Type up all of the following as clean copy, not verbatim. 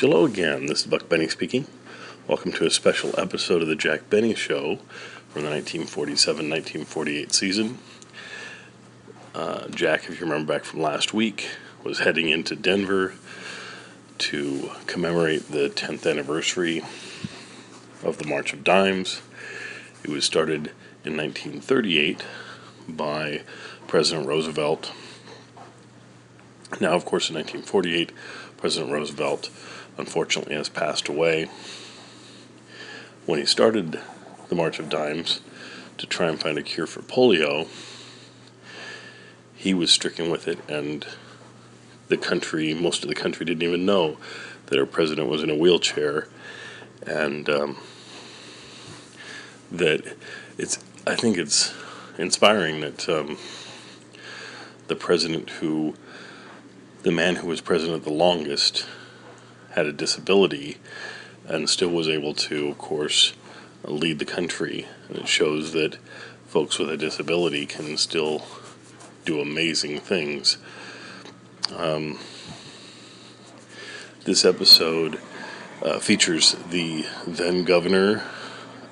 Jello again, this is Buck Benny speaking. Welcome to a special episode of the Jack Benny Show from the 1947-1948 season. Jack, if you remember back from last week, was heading into Denver to commemorate the 10th anniversary of the March of Dimes. It was started in 1938 by President Roosevelt. Now, of course, in 1948, President Roosevelt, unfortunately, has passed away. When he started the March of Dimes to try and find a cure for polio, he was stricken with it, and the country, most of the country, didn't even know that our president was in a wheelchair, and that it's, I think it's inspiring that the president who, the man who was president the longest, had a disability and still was able to, of course, lead the country. And it shows that folks with a disability can still do amazing things. This episode features the then governor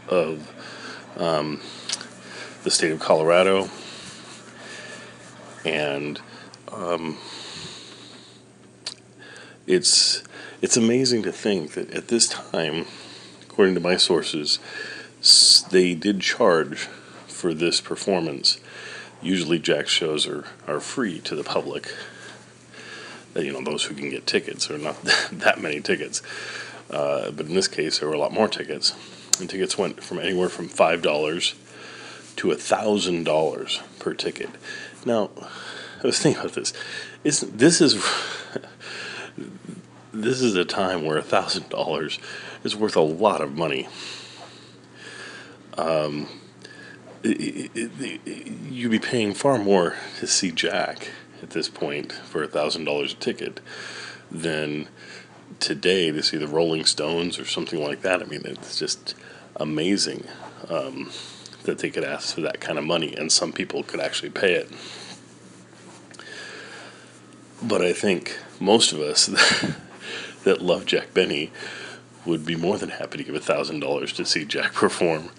of the state of Colorado, and it's amazing to think that at this time, according to my sources, they did charge for this performance. Usually Jack's shows are free to the public. You know, those who can get tickets. There are not that many tickets. But in this case, there were a lot more tickets. And tickets went from anywhere from $5 to $1,000 per ticket. Now, I was thinking about this. This is a time where $1,000 is worth a lot of money. You'd be paying far more to see Jack at this point for $1,000 a ticket than today to see the Rolling Stones or something like that. I mean, it's just amazing that they could ask for that kind of money, and some people could actually pay it. But I think most of us that love Jack Benny would be more than happy to give $1,000 to see Jack perform.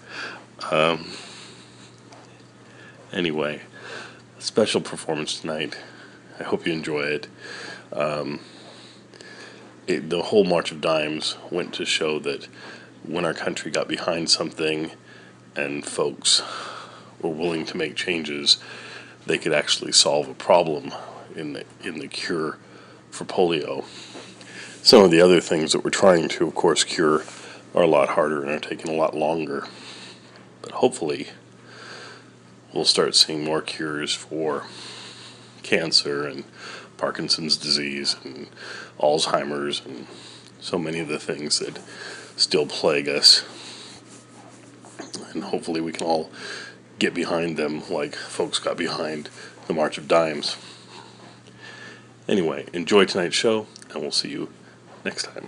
Anyway, a special performance tonight. I hope you enjoy it. The whole March of Dimes went to show that when our country got behind something and folks were willing to make changes, they could actually solve a problem in the cure for polio. Some of the other things that we're trying to, of course, cure are a lot harder and are taking a lot longer. But hopefully we'll start seeing more cures for cancer and Parkinson's disease and Alzheimer's and so many of the things that still plague us. And hopefully we can all get behind them like folks got behind the March of Dimes. Anyway, enjoy tonight's show, and we'll see you next time.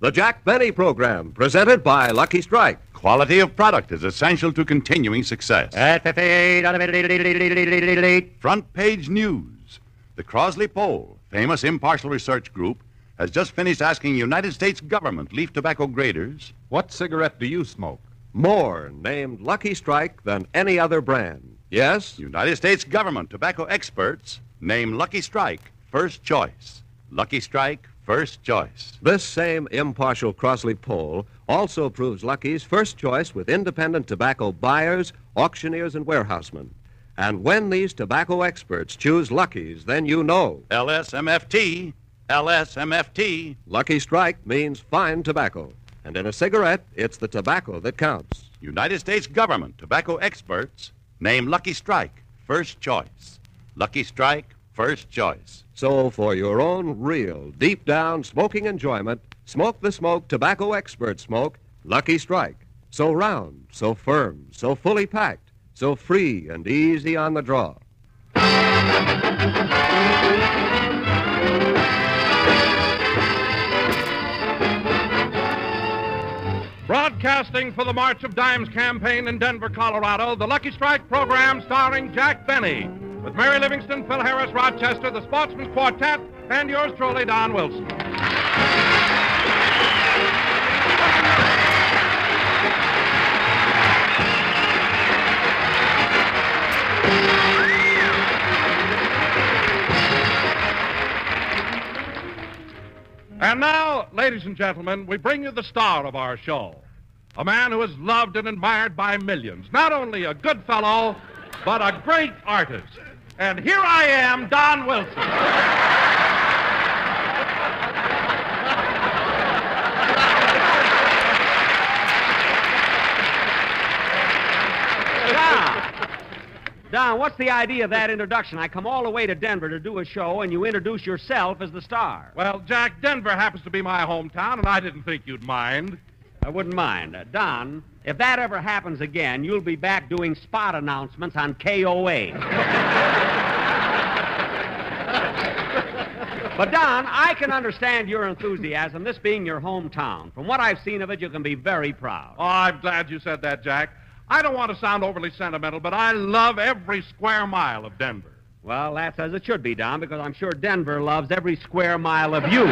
The Jack Benny Program, presented by Lucky Strike. Quality of product is essential to continuing success. At 58, front page news. The Crossley Poll, famous impartial research group, has just finished asking United States government leaf tobacco graders, what cigarette do you smoke? More named Lucky Strike than any other brand. Yes? United States government tobacco experts name Lucky Strike first choice. Lucky Strike, first choice. This same impartial Crossley poll also proves Lucky's first choice with independent tobacco buyers, auctioneers, and warehousemen. And when these tobacco experts choose Lucky's, then you know. LSMFT, LSMFT. Lucky Strike means fine tobacco. And in a cigarette, it's the tobacco that counts. United States government tobacco experts name Lucky Strike first choice. Lucky Strike, first choice. So for your own real, deep-down smoking enjoyment, smoke the smoke tobacco expert smoke, Lucky Strike. So round, so firm, so fully packed, so free and easy on the draw. Broadcasting for the March of Dimes campaign in Denver, Colorado, the Lucky Strike program starring Jack Benny, with Mary Livingston, Phil Harris, Rochester, the Sportsman's Quartet, and yours truly, Don Wilson. And now, ladies and gentlemen, we bring you the star of our show. A man who is loved and admired by millions. Not only a good fellow, but a great artist. And here I am, Don Wilson. Don, what's the idea of that introduction? I come all the way to Denver to do a show, and you introduce yourself as the star. Well, Jack, Denver happens to be my hometown, and I didn't think you'd mind. I wouldn't mind. Don, if that ever happens again, you'll be back doing spot announcements on KOA. But, Don, I can understand your enthusiasm, this being your hometown. From what I've seen of it, you can be very proud. Oh, I'm glad you said that, Jack. I don't want to sound overly sentimental, but I love every square mile of Denver. Well, that's as it should be, Don, because I'm sure Denver loves every square mile of you.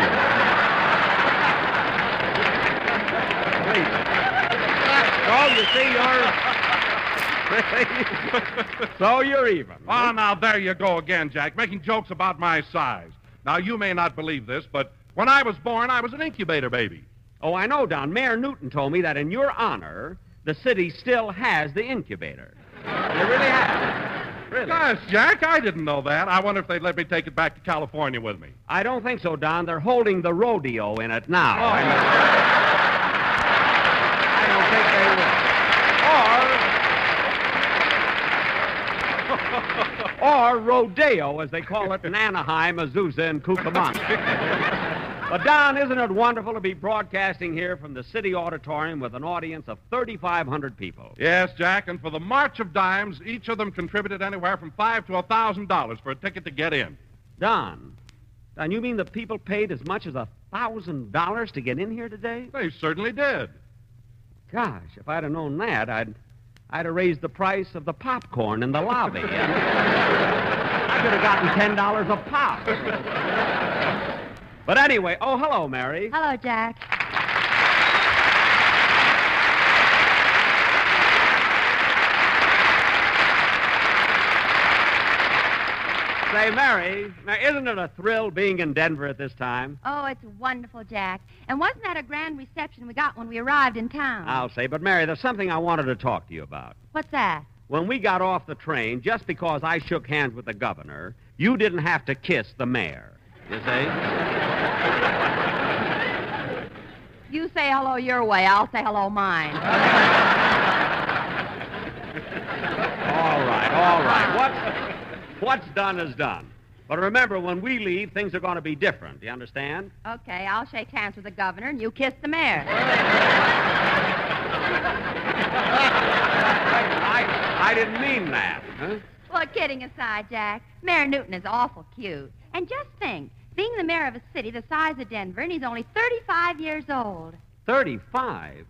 So you're even. Oh, now, there you go again, Jack, making jokes about my size. Now, you may not believe this, but when I was born, I was an incubator baby. Oh, I know, Don. Mayor Newton told me that in your honor, the city still has the incubator. It really has. Really? Gosh, Jack, I didn't know that. I wonder if they'd let me take it back to California with me. I don't think so, Don. They're holding the rodeo in it now. Oh, I don't think they will. Or rodeo, as they call it in Anaheim, Azusa, and Cucamonga. But, Don, isn't it wonderful to be broadcasting here from the city auditorium with an audience of 3,500 people? Yes, Jack, and for the March of Dimes, each of them contributed anywhere from $5 to $1,000 for a ticket to get in. Don, you mean the people paid as much as $1,000 to get in here today? They certainly did. Gosh, if I'd have known that, I'd have raised the price of the popcorn in the lobby. I could have gotten $10 a pop. But anyway, oh, hello, Mary. Hello, Jack. Say, Mary, now, isn't it a thrill being in Denver at this time? Oh, it's wonderful, Jack. And wasn't that a grand reception we got when we arrived in town? I'll say, but, Mary, there's something I wanted to talk to you about. What's that? When we got off the train, just because I shook hands with the governor, you didn't have to kiss the mayor. You say? You say hello your way, I'll say hello mine. All right. What's done is done. But remember, when we leave, things are going to be different. Do you understand? Okay, I'll shake hands with the governor and you kiss the mayor. I didn't mean that. Huh? Well, kidding aside, Jack, Mayor Newton is awful cute. And just think, being the mayor of a city the size of Denver, and he's only 35 years old. 35?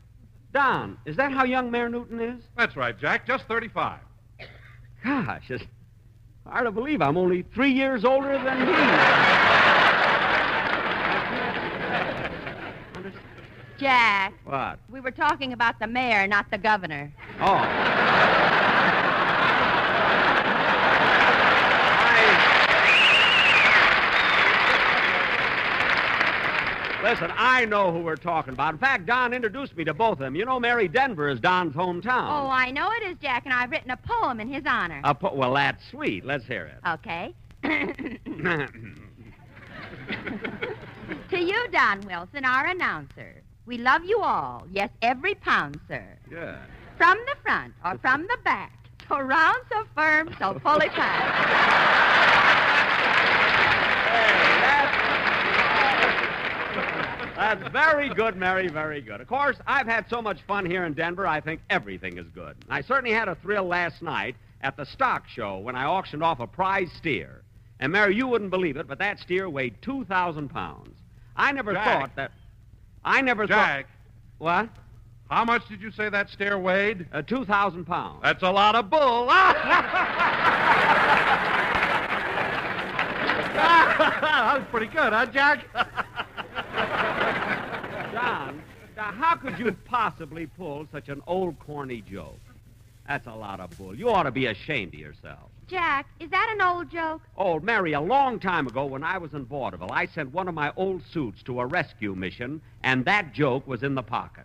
Don, is that how young Mayor Newton is? That's right, Jack, just 35. Gosh, it's hard to believe I'm only 3 years older than he. Jack. What? We were talking about the mayor, not the governor. Oh. Listen, I know who we're talking about. In fact, Don introduced me to both of them. You know, Mary, Denver is Don's hometown. Oh, I know it is, Jack, and I've written a poem in his honor. Well, that's sweet. Let's hear it. Okay. To you, Don Wilson, our announcer, we love you all. Yes, every pound, sir. Yeah. From the front or from the back. So round, so firm, so fully packed. Hey. That's very good, Mary, very good. Of course, I've had so much fun here in Denver, I think everything is good. I certainly had a thrill last night at the stock show when I auctioned off a prize steer. And, Mary, you wouldn't believe it, but that steer weighed 2,000 pounds. I never thought that... Jack. What? How much did you say that steer weighed? 2,000 pounds. That's a lot of bull. That was pretty good, huh, Jack? Don, how could you possibly pull such an old corny joke? That's a lot of bull. You ought to be ashamed of yourself. Jack, is that an old joke? Oh, Mary, a long time ago when I was in vaudeville, I sent one of my old suits to a rescue mission, and that joke was in the pocket.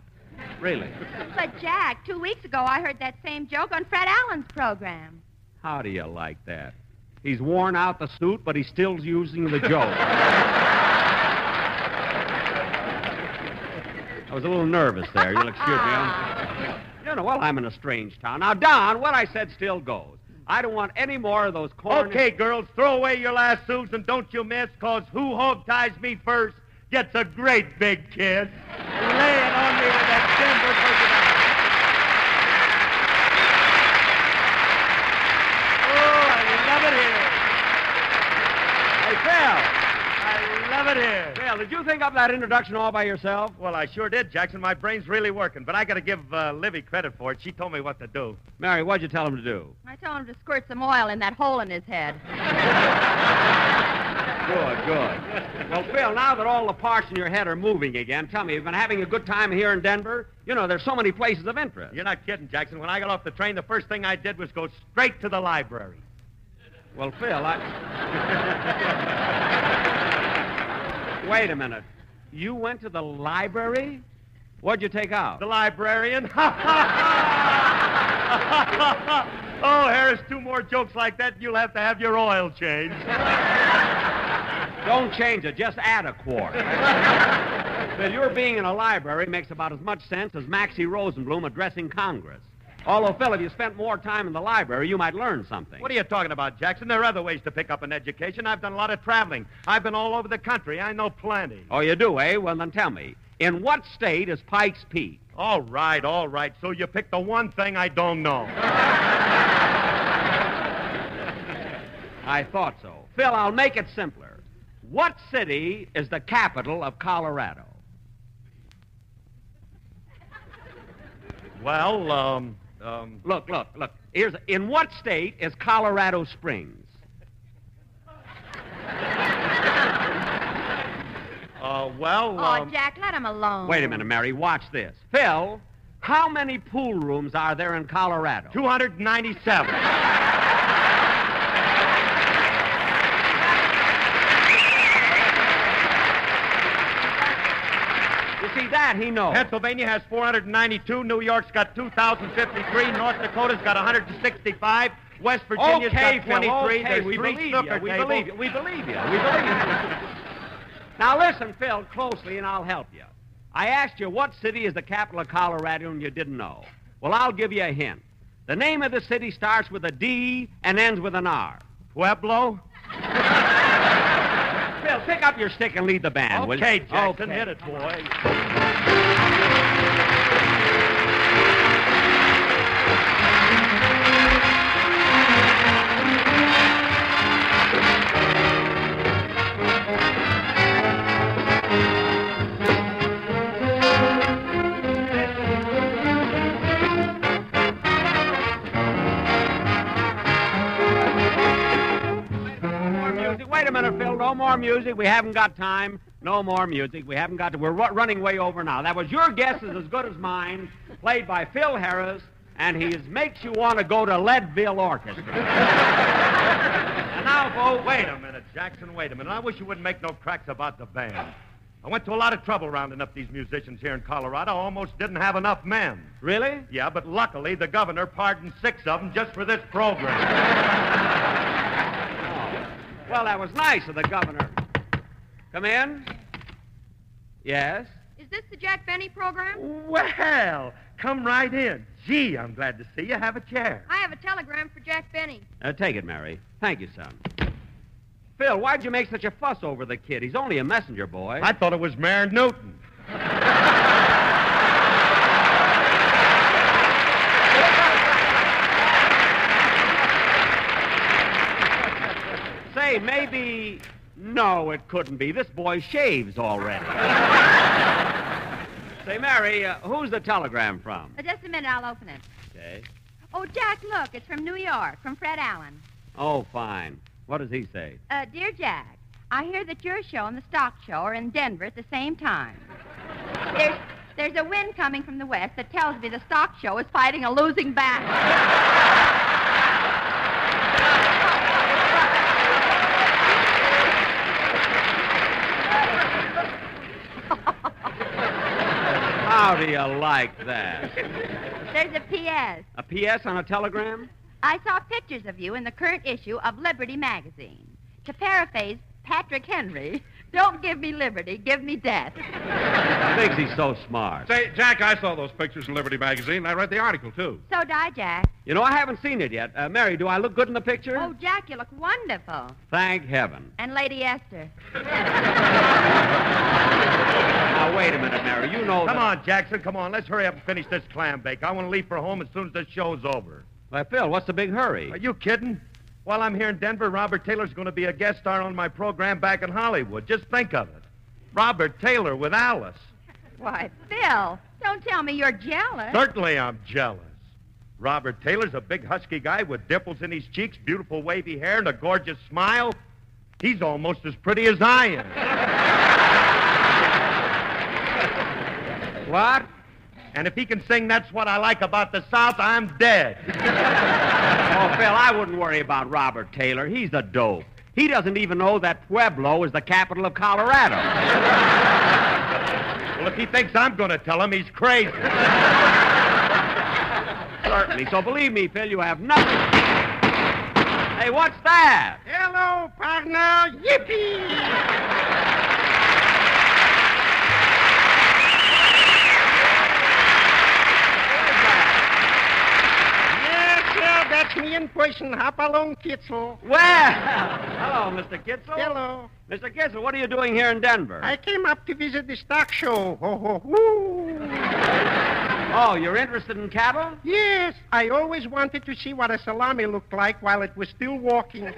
Really. But, Jack, 2 weeks ago I heard that same joke on Fred Allen's program. How do you like that? He's worn out the suit, but he's still using the joke. I was a little nervous there. You'll excuse me. Well, I'm in a strange town. Now, Don, what I said still goes. I don't want any more of those corny... Okay, girls, throw away your last suits and don't you miss, because who hog ties me first gets a great big kiss. Lay it on me with that Denver personality. Oh, I love it here. Hey, Phil. I love it here. Phil, did you think up that introduction all by yourself? Well, I sure did, Jackson. My brain's really working, but I got to give Livy credit for it. She told me what to do. Mary, what'd you tell him to do? I told him to squirt some oil in that hole in his head. Good, good. Well, Phil, now that all the parts in your head are moving again, tell me, you've been having a good time here in Denver? You know, there's so many places of interest. You're not kidding, Jackson. When I got off the train, the first thing I did was go straight to the library. Well, Phil, I... Wait a minute. You went to the library? What'd you take out? The librarian. Ha, ha, ha. Oh, Harris, two more jokes like that, and you'll have to have your oil changed. Don't change it. Just add a quart. Well, your being in a library makes about as much sense as Maxie Rosenblum addressing Congress. Although, Phil, if you spent more time in the library, you might learn something. What are you talking about, Jackson? There are other ways to pick up an education. I've done a lot of traveling. I've been all over the country. I know plenty. Oh, you do, eh? Well, then tell me, in what state is Pikes Peak? All right, all right. So you picked the one thing I don't know. I thought so. Phil, I'll make it simpler. What city is the capital of Colorado? Well, Look. Here's... In what state is Colorado Springs? Oh, Jack, let him alone. Wait a minute, Mary. Watch this. Phil, how many pool rooms are there in Colorado? 297. That he knows. Pennsylvania has 492. New York's got 2,053. North Dakota's got 165. West Virginia's got 23. Okay, we believe you. Now listen, Phil, closely, and I'll help you. I asked you what city is the capital of Colorado, and you didn't know. Well, I'll give you a hint. The name of the city starts with a D and ends with an R. Pueblo? Phil, pick up your stick and lead the band, will you? Okay, Jackson, hit it, boy. No more music. We haven't got time. No more music. We haven't got to. We're running way over now. That was Your Guess Is As Good As Mine, played by Phil Harris, and he makes you want to go to Leadville Orchestra. And now, folks... Wait a minute, Jackson. Wait a minute. I wish you wouldn't make no cracks about the band. I went to a lot of trouble rounding up these musicians here in Colorado. I almost didn't have enough men. Really? Yeah, but luckily the governor pardoned 6 of them just for this program. Well, that was nice of the governor. Come in. Yes? Is this the Jack Benny program? Well, come right in. Gee, I'm glad to see you. Have a chair. I have a telegram for Jack Benny. Take it, Mary. Thank you, son. Phil, why'd you make such a fuss over the kid? He's only a messenger boy. I thought it was Mayor Newton. Hey, maybe... No, it couldn't be. This boy shaves already. Say, Mary, who's the telegram from? Just a minute, I'll open it. Okay. Oh, Jack, look, it's from New York, from Fred Allen. Oh, fine. What does he say? Dear Jack, I hear that your show and the stock show are in Denver at the same time. There's There's a wind coming from the west that tells me the stock show is fighting a losing battle. How do you like that? There's a P.S. A P.S. on a telegram? I saw pictures of you in the current issue of Liberty Magazine. To paraphrase Patrick Henry, don't give me liberty, give me death. Thinks he's so smart. Say, Jack, I saw those pictures in Liberty Magazine. I read the article, too. So did I, Jack. You know, I haven't seen it yet. Mary, do I look good in the picture? Oh, Jack, you look wonderful. Thank heaven. And Lady Esther. Now, wait a minute, Mary. You know that... Come on, Jackson. Come on. Let's hurry up and finish this clam bake. I want to leave for home as soon as this show's over. Why, Phil, what's the big hurry? Are you kidding? While I'm here in Denver, Robert Taylor's going to be a guest star on my program back in Hollywood. Just think of it. Robert Taylor with Alice. Why, Phil, don't tell me you're jealous. Certainly I'm jealous. Robert Taylor's a big, husky guy with dimples in his cheeks, beautiful wavy hair, and a gorgeous smile. He's almost as pretty as I am. What? And if he can sing That's What I Like About the South, I'm dead. Oh, Phil, I wouldn't worry about Robert Taylor. He's a dope. He doesn't even know that Pueblo is the capital of Colorado. Well, if he thinks I'm going to tell him, he's crazy. Certainly. So believe me, Phil, you have nothing... Hey, what's that? Hello, partner. Yippee! That's me in person. Hop along, Kitzel. Well, hello, Mr. Kitzel. Hello. Mr. Kitzel, what are you doing here in Denver? I came up to visit the stock show. Ho, ho, hoo. Oh, you're interested in cattle? Yes. I always wanted to see what a salami looked like while it was still walking. Oh.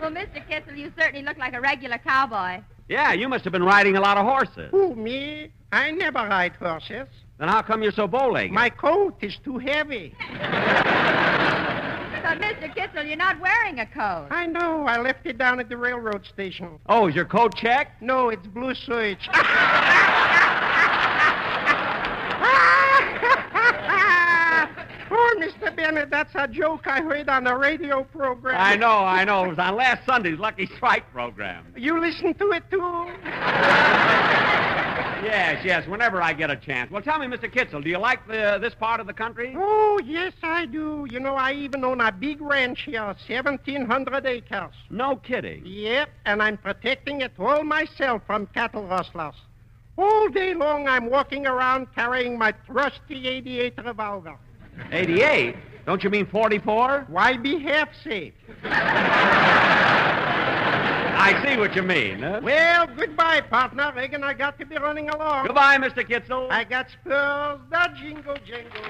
Well, Mr. Kitzel, you certainly look like a regular cowboy. Yeah, you must have been riding a lot of horses. Who, me? I never ride horses. Then how come you're so bowlegged? My coat is too heavy. But, Mr. Kitzel, you're not wearing a coat. I know. I left it down at the railroad station. Oh, is your coat checked? No, it's blue serge. Oh, Mr. Bennett, that's a joke I heard on the radio program. I know. It was on last Sunday's Lucky Strike program. You listened to it, too? Yes, whenever I get a chance. Well, tell me, Mr. Kitzel, do you like this part of the country? Oh, yes, I do. You know, I even own a big ranch here, 1,700 acres. No kidding. Yep, and I'm protecting it all myself from cattle rustlers. All day long, I'm walking around carrying my trusty 88 revolver. 88? Don't you mean 44? Why be half safe? I see what you mean. Huh? Well, goodbye, partner. Regan, I got to be running along. Goodbye, Mr. Kitzel. I got spurs. Da jingle, jingle.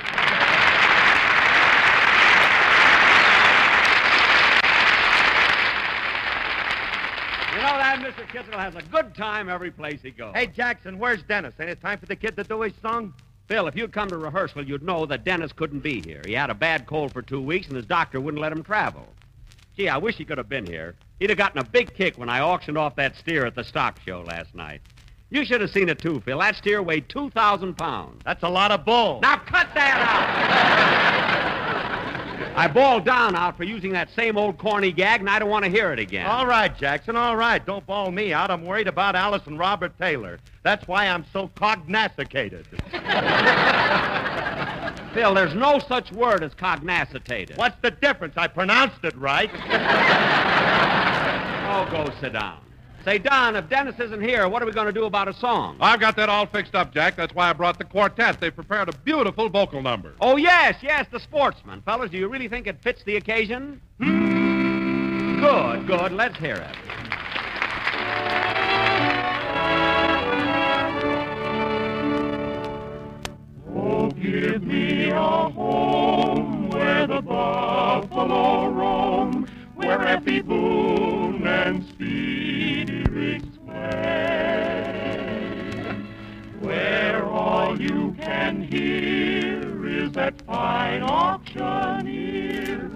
You know, that Mr. Kitzel has a good time every place he goes. Hey, Jackson, where's Dennis? Ain't it time for the kid to do his song? Phil, if you'd come to rehearsal, you'd know that Dennis couldn't be here. He had a bad cold for 2 weeks, and his doctor wouldn't let him travel. Gee, I wish he could have been here. He'd have gotten a big kick when I auctioned off that steer at the stock show last night. You should have seen it, too, Phil. That steer weighed 2,000 pounds. That's a lot of bull. Now cut that out! I bawled Don out for using that same old corny gag, and I don't want to hear it again. All right, Jackson, all right. Don't bawl me out. I'm worried about Alice and Robert Taylor. That's why I'm so cognasticated. Phil, there's no such word as cognasticated. What's the difference? I pronounced it right. Oh, go sit down. Say, Don, if Dennis isn't here, what are we going to do about a song? I've got that all fixed up, Jack. That's why I brought the quartet. They prepared a beautiful vocal number. Oh, yes, the Sportsman. Fellas, do you really think it fits the occasion? Good. Let's hear it. Oh, give me a home where the buffalo roam, where every boon and spirit's play, where all you can hear is that fine auctioneer,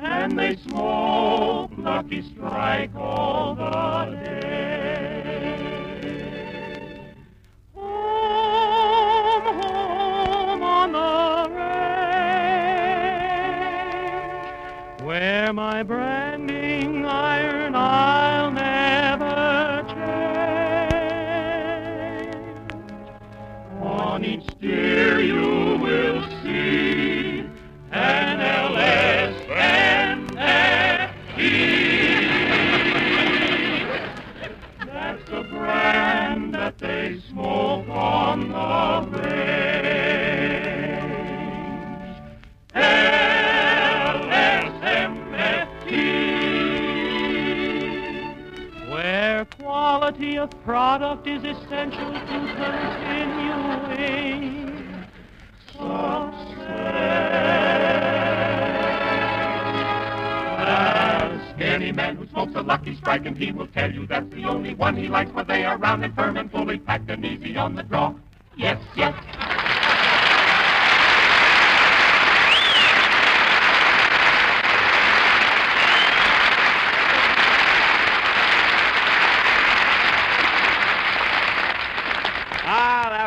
and they smoke Lucky Strike all the day. steer you will see an LSMFT. That's the brand that they smoke on the range. LSMFT. Where quality of product is essential to continuing success. Any man who smokes a Lucky Strike, and he will tell you that's the only one he likes, where they are round and firm and fully packed and easy on the draw. Yes, yes.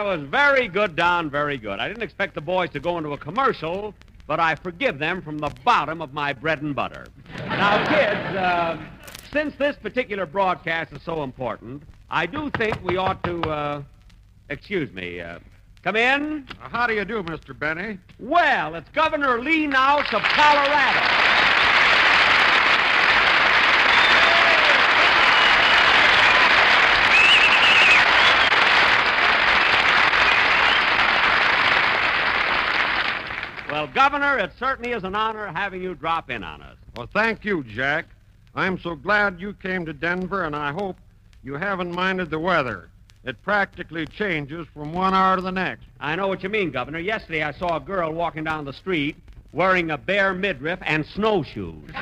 Was very good, Don, very good. I didn't expect the boys to go into a commercial, but I forgive them from the bottom of my bread and butter. Now, kids, since this particular broadcast is so important, I do think we ought to, excuse me, come in. How do you do, Mr. Benny? Well, it's Governor Lee Nouse of Colorado. Well, Governor, it certainly is an honor having you drop in on us. Well, thank you, Jack. I'm so glad you came to Denver, and I hope you haven't minded the weather. It practically changes from one hour to the next. I know what you mean, Governor. Yesterday I saw a girl walking down the street wearing a bare midriff and snowshoes. Oh,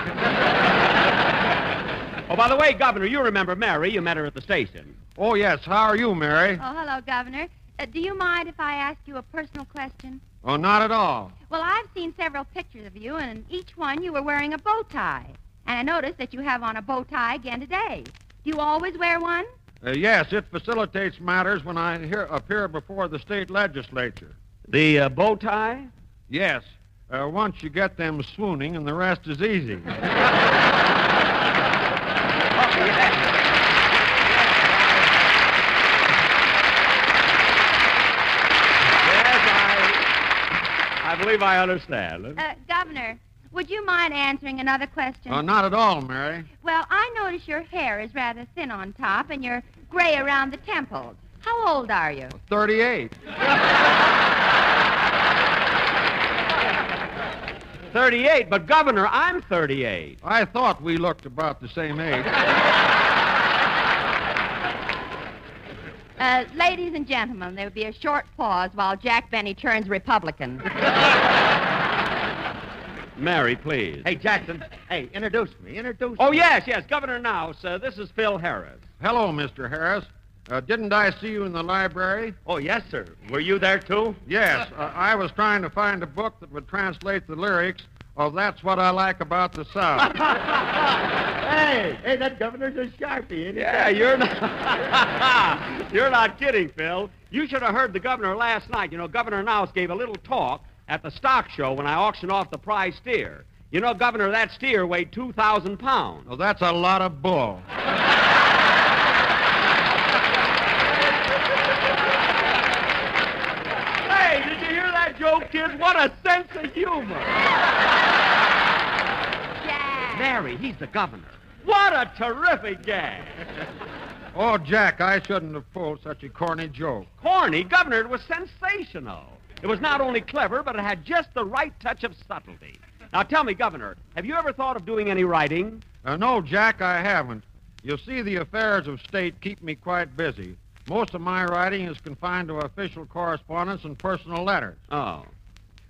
by the way, Governor, you remember Mary. You met her at the station. Oh, yes. How are you, Mary? Oh, hello, Governor. Do you mind if I ask you a personal question? Oh, not at all. Well, I've seen several pictures of you, and in each one you were wearing a bow tie. And I noticed that you have on a bow tie again today. Do you always wear one? Yes, it facilitates matters when I appear before the state legislature. The bow tie? Yes. Once you get them swooning, and the rest is easy. Oh, yeah. I believe I understand. Governor, would you mind answering another question? Oh, not at all, Mary. Well, I notice your hair is rather thin on top and you're gray around the temples. How old are you? 38. 38? But, Governor, I'm 38. I thought we looked about the same age. Ladies and gentlemen, there will be a short pause while Jack Benny turns Republican. Mary, please. Hey, Jackson. Hey, introduce me. Oh, yes, yes. Governor Nouse, this is Phil Harris. Hello, Mr. Harris. Didn't I see you in the library? Oh, yes, sir. Were you there, too? Yes. I was trying to find a book that would translate the lyrics of That's What I Like About the South. Hey, that governor's a sharpie, isn't he? Yeah, you're not... You're not kidding, Phil. You should have heard the governor last night. You know, Governor Nouse gave a little talk at the stock show when I auctioned off the prize steer. You know, Governor, that steer weighed 2,000 pounds. Well, that's a lot of bull. Hey, did you hear that joke, kid? What a sense of humor. Mary, he's the governor. What a terrific gag. Oh, Jack, I shouldn't have pulled such a corny joke. Corny? Governor, it was sensational. It was not only clever, but it had just the right touch of subtlety. Now, tell me, Governor, have you ever thought of doing any writing? No, Jack, I haven't. You see, the affairs of state keep me quite busy. Most of my writing is confined to official correspondence and personal letters. Oh.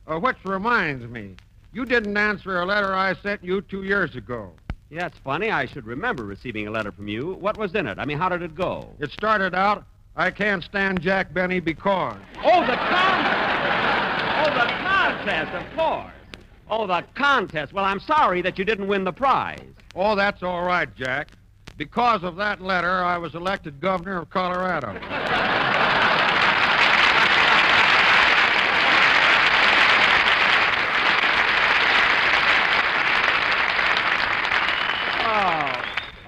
Which reminds me. You didn't answer a letter I sent you 2 years ago. Yeah, it's funny. I should remember receiving a letter from you. What was in it? I mean, how did it go? It started out, I can't stand Jack Benny because... Oh, the contest! Oh, the contest, of course. Oh, the contest. Well, I'm sorry that you didn't win the prize. Oh, that's all right, Jack. Because of that letter, I was elected governor of Colorado.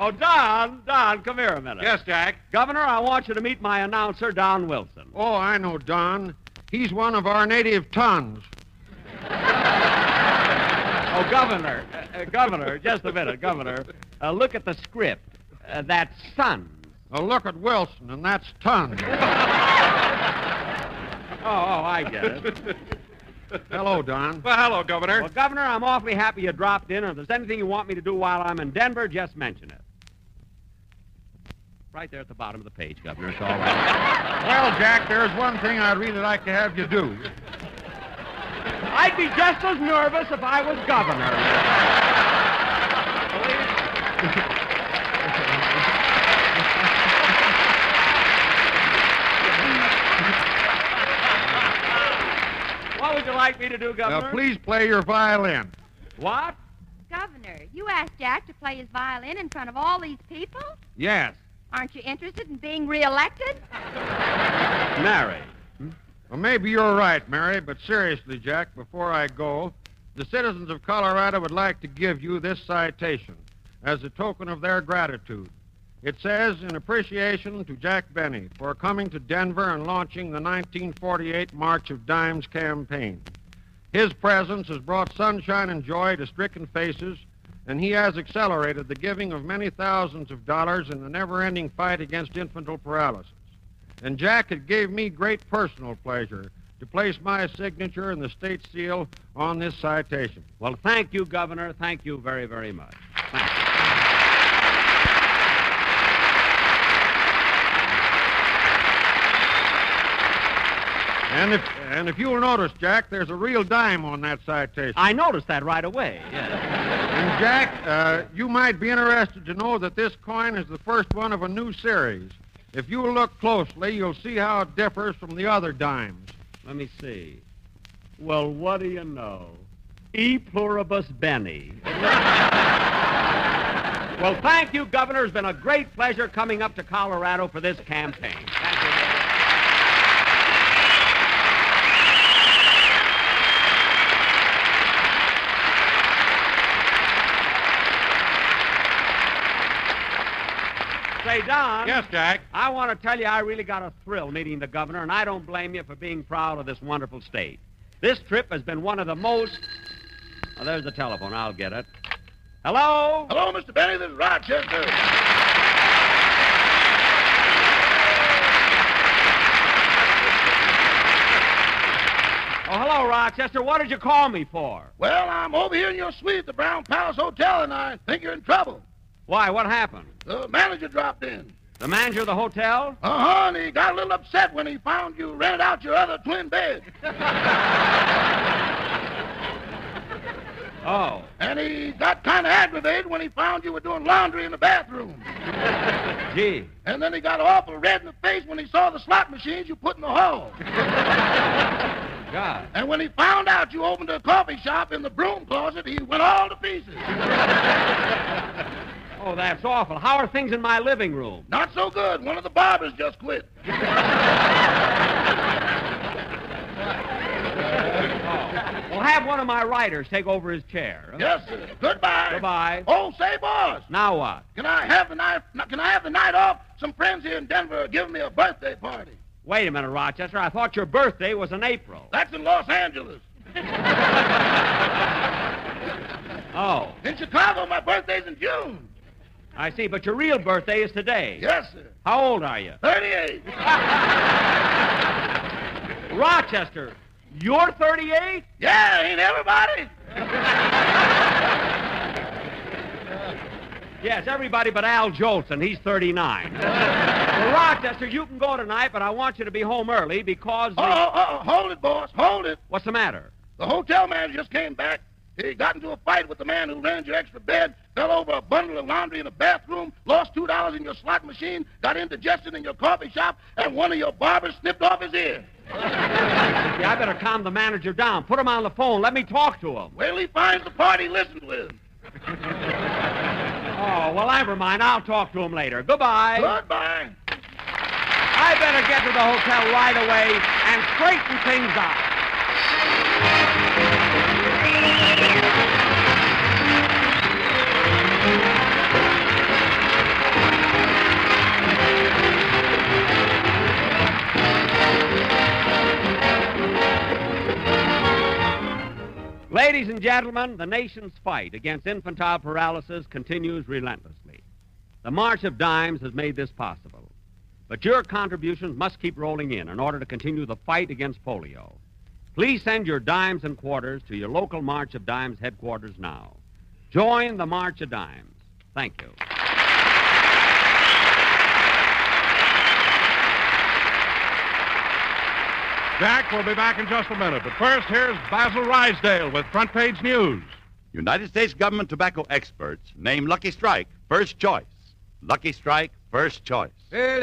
Oh, Don, come here a minute. Yes, Jack. Governor, I want you to meet my announcer, Don Wilson. Oh, I know Don. He's one of our native tons. Oh, Governor, Governor, just a minute, Governor. Look at the script. That's son. Look at Wilson, and that's ton. Oh, I get it. Hello, Don. Well, hello, Governor. Well, Governor, I'm awfully happy you dropped in. If there's anything you want me to do while I'm in Denver, just mention it. Right there at the bottom of the page, Governor. It's all right. Well, Jack, there's one thing I'd really like to have you do. I'd be just as nervous if I was Governor. What would you like me to do, Governor? Now, please play your violin. What? Governor, you asked Jack to play his violin in front of all these people? Yes. Aren't you interested in being reelected? Mary. Hmm? Well, maybe you're right, Mary, but seriously, Jack, before I go, the citizens of Colorado would like to give you this citation as a token of their gratitude. It says, in appreciation to Jack Benny for coming to Denver and launching the 1948 March of Dimes campaign. His presence has brought sunshine and joy to stricken faces, and he has accelerated the giving of many thousands of dollars in the never-ending fight against infantile paralysis. And Jack, it gave me great personal pleasure to place my signature and the state seal on this citation. Well, thank you, Governor. Thank you very, very much. Thank you. And if you'll notice, Jack, there's a real dime on that citation. I noticed that right away, yes. And, Jack, you might be interested to know that this coin is the first one of a new series. If you look closely, you'll see how it differs from the other dimes. Let me see. Well, what do you know? E pluribus Benny. Well, thank you, Governor. It's been a great pleasure coming up to Colorado for this campaign. Thank you. Say, Don. Yes, Jack. I want to tell you I really got a thrill meeting the governor, and I don't blame you for being proud of this wonderful state. This trip has been one of the most... Oh, there's the telephone. I'll get it. Hello? Hello, Mr. Benny. This is Rochester. Oh, hello, Rochester. What did you call me for? Well, I'm over here in your suite at the Brown Palace Hotel, and I think you're in trouble. Why? What happened? The manager dropped in. The manager of the hotel? Uh-huh, and he got a little upset when he found you rented out your other twin bed. Oh. And he got kind of aggravated when he found you were doing laundry in the bathroom. Gee. And then he got awful red in the face when he saw the slot machines you put in the hall. God. And when he found out you opened a coffee shop in the broom closet, he went all to pieces. Oh, that's awful. How are things in my living room? Not so good. One of the barbers just quit. Oh. Well, have one of my writers take over his chair. Yes, sir. Goodbye. Goodbye. Oh, say, boss. Now what? Can I have the night off? Some friends here in Denver are giving me a birthday party. Wait a minute, Rochester. I thought your birthday was in April. That's in Los Angeles. Oh. In Chicago, my birthday's in June. I see, but your real birthday is today. Yes, sir. How old are you? 38. Rochester, you're 38? Yeah, ain't everybody? Yes, everybody but Al Jolson. He's 39. Well, Rochester, you can go tonight, but I want you to be home early because... hold it, boss. Hold it. What's the matter? The hotel manager just came back. He got into a fight with the man who ran your extra bed, fell over a bundle of laundry in the bathroom, lost $2 in your slot machine, got indigestion in your coffee shop, and one of your barbers snipped off his ear. Yeah, I better calm the manager down. Put him on the phone. Let me talk to him. Well, he finds the party. Listen to him. Oh, well, never mind. I'll talk to him later. Goodbye. Goodbye. I better get to the hotel right away and straighten things out. Ladies and gentlemen, the nation's fight against infantile paralysis continues relentlessly. The March of Dimes has made this possible. But your contributions must keep rolling in order to continue the fight against polio. Please send your dimes and quarters to your local March of Dimes headquarters now. Join the March of Dimes. Thank you. Jack, we'll be back in just a minute. But first, here's Basil Risdale with Front Page News. United States government tobacco experts name Lucky Strike first choice. Lucky Strike first choice. In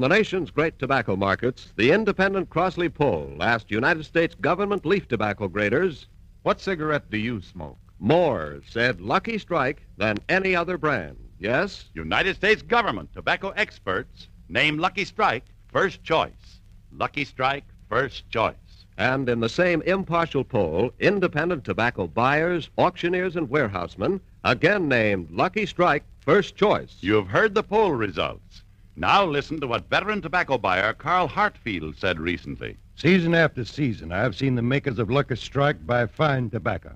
the nation's great tobacco markets, the independent Crossley Poll asked United States government leaf tobacco graders, "What cigarette do you smoke?" More said Lucky Strike than any other brand. Yes? United States government tobacco experts name Lucky Strike first choice. Lucky Strike first choice. And in the same impartial poll, independent tobacco buyers, auctioneers, and warehousemen again named Lucky Strike first choice. You've heard the poll results. Now listen to what veteran tobacco buyer Carl Hartfield said recently. Season after season, I've seen the makers of Lucky Strike buy fine tobacco.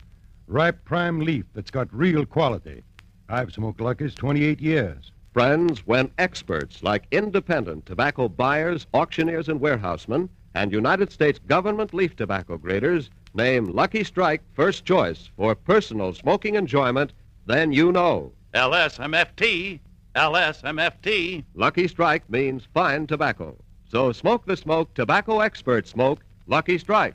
Ripe prime leaf that's got real quality. I've smoked Lucky's 28 years. Friends, when experts like independent tobacco buyers, auctioneers, and warehousemen, and United States government leaf tobacco graders name Lucky Strike first choice for personal smoking enjoyment, then you know. LSMFT, LSMFT. Lucky Strike means fine tobacco. So smoke the smoke tobacco experts smoke Lucky Strike.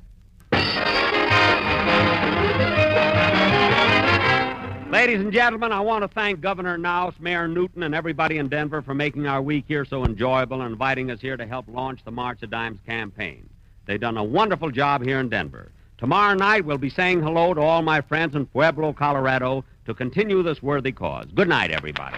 Ladies and gentlemen, I want to thank Governor Naus, Mayor Newton, and everybody in Denver for making our week here so enjoyable and inviting us here to help launch the March of Dimes campaign. They've done a wonderful job here in Denver. Tomorrow night, we'll be saying hello to all my friends in Pueblo, Colorado, to continue this worthy cause. Good night, everybody.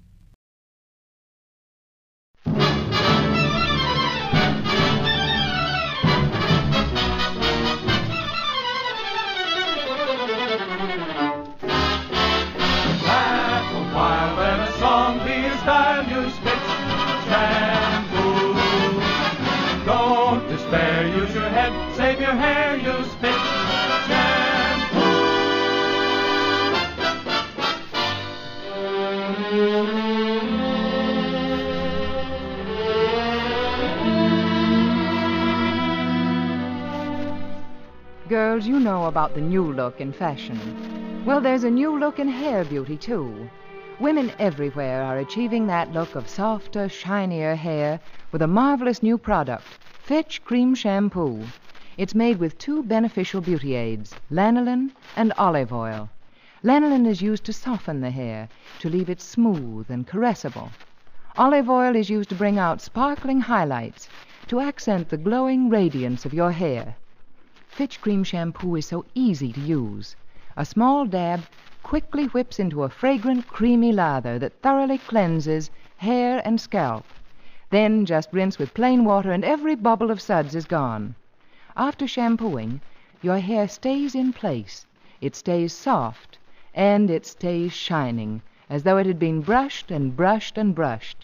Girls, you know about the new look in fashion. Well, there's a new look in hair beauty, too. Women everywhere are achieving that look of softer, shinier hair with a marvelous new product, Fitch Cream Shampoo. It's made with two beneficial beauty aids, lanolin and olive oil. Lanolin is used to soften the hair, to leave it smooth and caressable. Olive oil is used to bring out sparkling highlights, to accent the glowing radiance of your hair. Fitch Cream Shampoo is so easy to use. A small dab quickly whips into a fragrant, creamy lather that thoroughly cleanses hair and scalp. Then just rinse with plain water and every bubble of suds is gone. After shampooing, your hair stays in place. It stays soft, and it stays shining, as though it had been brushed and brushed and brushed.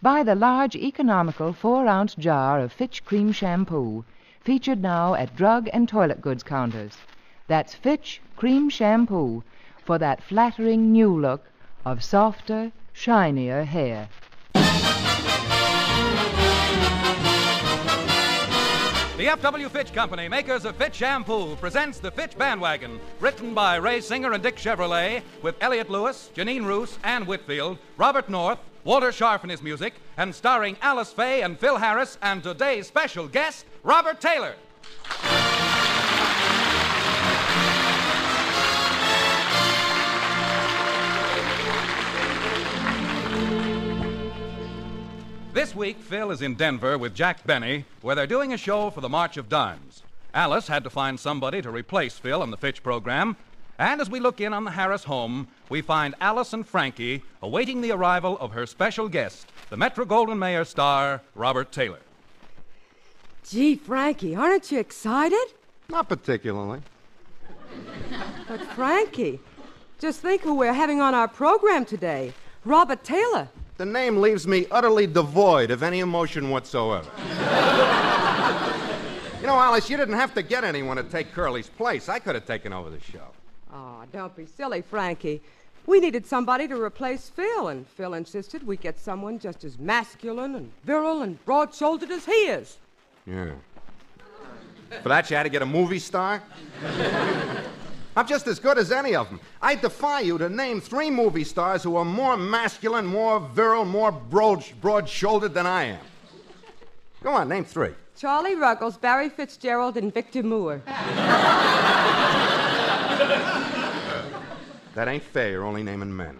Buy the large, economical 4-ounce jar of Fitch Cream Shampoo, featured now at drug and toilet goods counters. That's Fitch Cream Shampoo for that flattering new look of softer, shinier hair. The F.W. Fitch Company, makers of Fitch Shampoo, presents The Fitch Bandwagon, written by Ray Singer and Dick Chevrolet, with Elliot Lewis, Janine Roos, Ann Whitfield, Robert North, Walter Scharf and his music, and starring Alice Faye and Phil Harris, and today's special guest, Robert Taylor. This week, Phil is in Denver with Jack Benny, where they're doing a show for the March of Dimes. Alice had to find somebody to replace Phil on the Fitch program. And as we look in on the Harris home, we find Alice and Frankie awaiting the arrival of her special guest, the Metro-Goldwyn-Mayer star, Robert Taylor. Gee, Frankie, aren't you excited? Not particularly. But, Frankie, just think who we're having on our program today, Robert Taylor. The name leaves me utterly devoid of any emotion whatsoever. You know, Alice, you didn't have to get anyone to take Curly's place. I could have taken over the show. Oh, don't be silly, Frankie. We needed somebody to replace Phil, and Phil insisted we get someone just as masculine and virile and broad-shouldered as he is. Yeah. For that, you had to get a movie star? I'm just as good as any of them. I defy you to name three movie stars who are more masculine, more virile, more broad-shouldered than I am. Go on, name three. Charlie Ruggles, Barry Fitzgerald, and Victor Moore. That ain't fair, you're only naming men.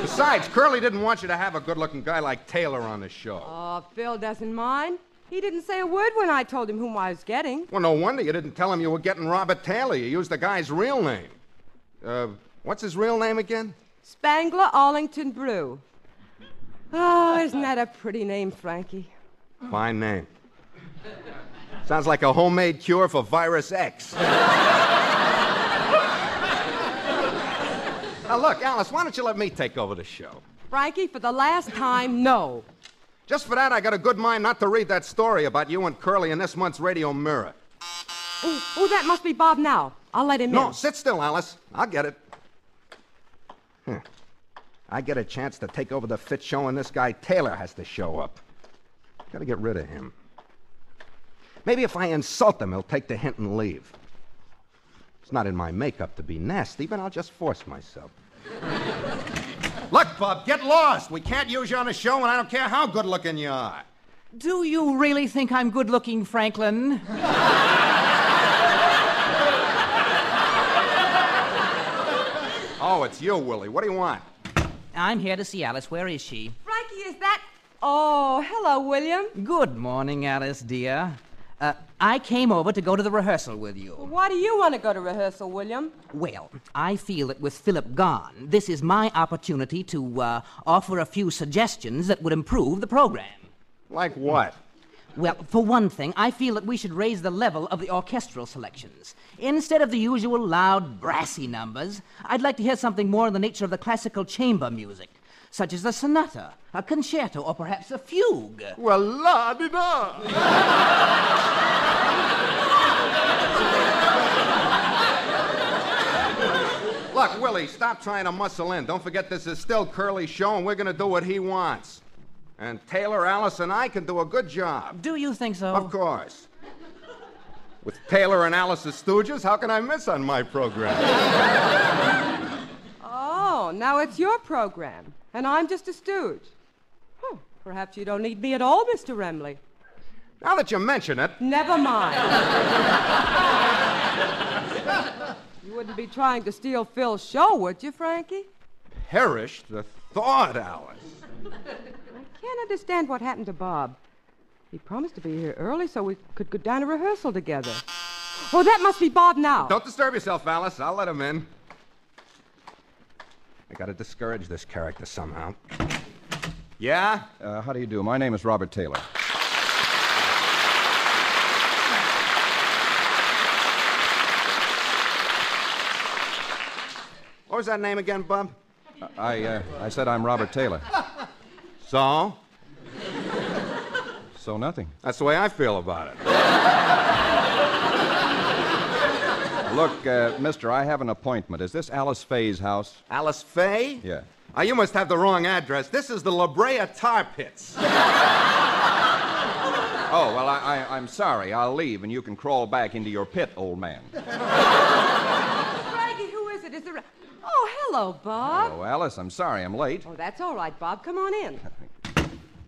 Besides, Curly didn't want you to have a good-looking guy like Taylor on the show. Oh, Phil doesn't mind. He didn't say a word when I told him whom I was getting. Well, no wonder you didn't tell him you were getting Robert Taylor. You used the guy's real name. What's his real name again? Spangler Arlington Brew. Oh, isn't that a pretty name, Frankie? Fine name. Sounds like a homemade cure for virus X. Now, look, Alice, why don't you let me take over the show? Frankie, for the last time, no. Just for that, I got a good mind not to read that story about you and Curly in this month's Radio Mirror. Oh, that must be Bob now. I'll let him in. No, sit still, Alice. I'll get it. Huh. I get a chance to take over the Fitch show, and this guy Taylor has to show up. Gotta get rid of him. Maybe if I insult him, he'll take the hint and leave. It's not in my makeup to be nasty, but I'll just force myself. Look, Bob, get lost. We can't use you on the show, and I don't care how good-looking you are. Do you really think I'm good-looking, Franklin? Oh, it's you, Willie. What do you want? I'm here to see Alice. Where is she? Frankie, is that... Oh, hello, William. Good morning, Alice, dear. I came over to go to the rehearsal with you. Why do you want to go to rehearsal, William? Well, I feel that with Philip gone, this is my opportunity to offer a few suggestions that would improve the program. Like what? Well, for one thing, I feel that we should raise the level of the orchestral selections. Instead of the usual loud, brassy numbers, I'd like to hear something more in the nature of the classical chamber music, such as a sonata, a concerto, or perhaps a fugue. Well, la-di-da! Look, Willie, stop trying to muscle in. Don't forget this is still Curly's show, and we're going to do what he wants. And Taylor, Alice, and I can do a good job. Do you think so? Of course. With Taylor and Alice's stooges, how can I miss on my program? Oh, now it's your program, and I'm just a stooge. Huh, perhaps you don't need me at all, Mr. Remley. Now that you mention it... Never mind. You wouldn't be trying to steal Phil's show, would you, Frankie? Perish the thought, Alice. I can't understand what happened to Bob. He promised to be here early so we could go down to rehearsal together. Oh, that must be Bob now. Don't disturb yourself, Alice. I'll let him in. I gotta discourage this character somehow. Yeah? How do you do? My name is Robert Taylor. What was that name again, Bob? I said I'm Robert Taylor. So? So nothing. That's the way I feel about it. Look, mister, I have an appointment. Is this Alice Faye's house? Alice Faye? Yeah. Oh, you must have the wrong address. This is the La Brea Tar Pits. Oh, well, I'm sorry. I'll leave, and you can crawl back into your pit, old man. Frankie, who is it? Is there... Oh, hello, Bob. Hello, Alice. I'm sorry I'm late. Oh, that's all right, Bob. Come on in.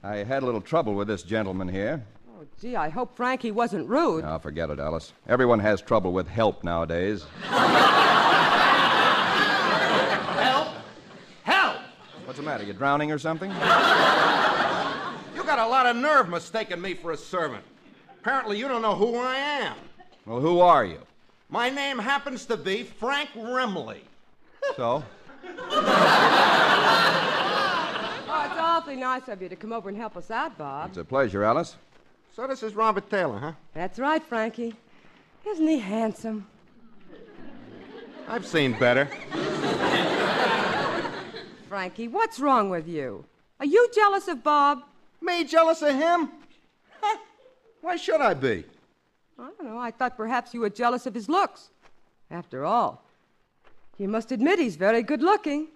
I had a little trouble with this gentleman here. Oh, gee, I hope Frankie wasn't rude. Oh, forget it, Alice. Everyone has trouble with help nowadays. Help? Help! What's the matter? You drowning or something? You got a lot of nerve mistaking me for a servant. Apparently you don't know who I am. Well, who are you? My name happens to be Frank Remley. So? Oh, it's awfully nice of you to come over and help us out, Bob. It's a pleasure, Alice. So this is Robert Taylor, huh? That's right, Frankie. Isn't he handsome? I've seen better. Frankie, what's wrong with you? Are you jealous of Bob? Me jealous of him? Huh? Why should I be? I don't know. I thought perhaps you were jealous of his looks. After all, you must admit he's very good looking.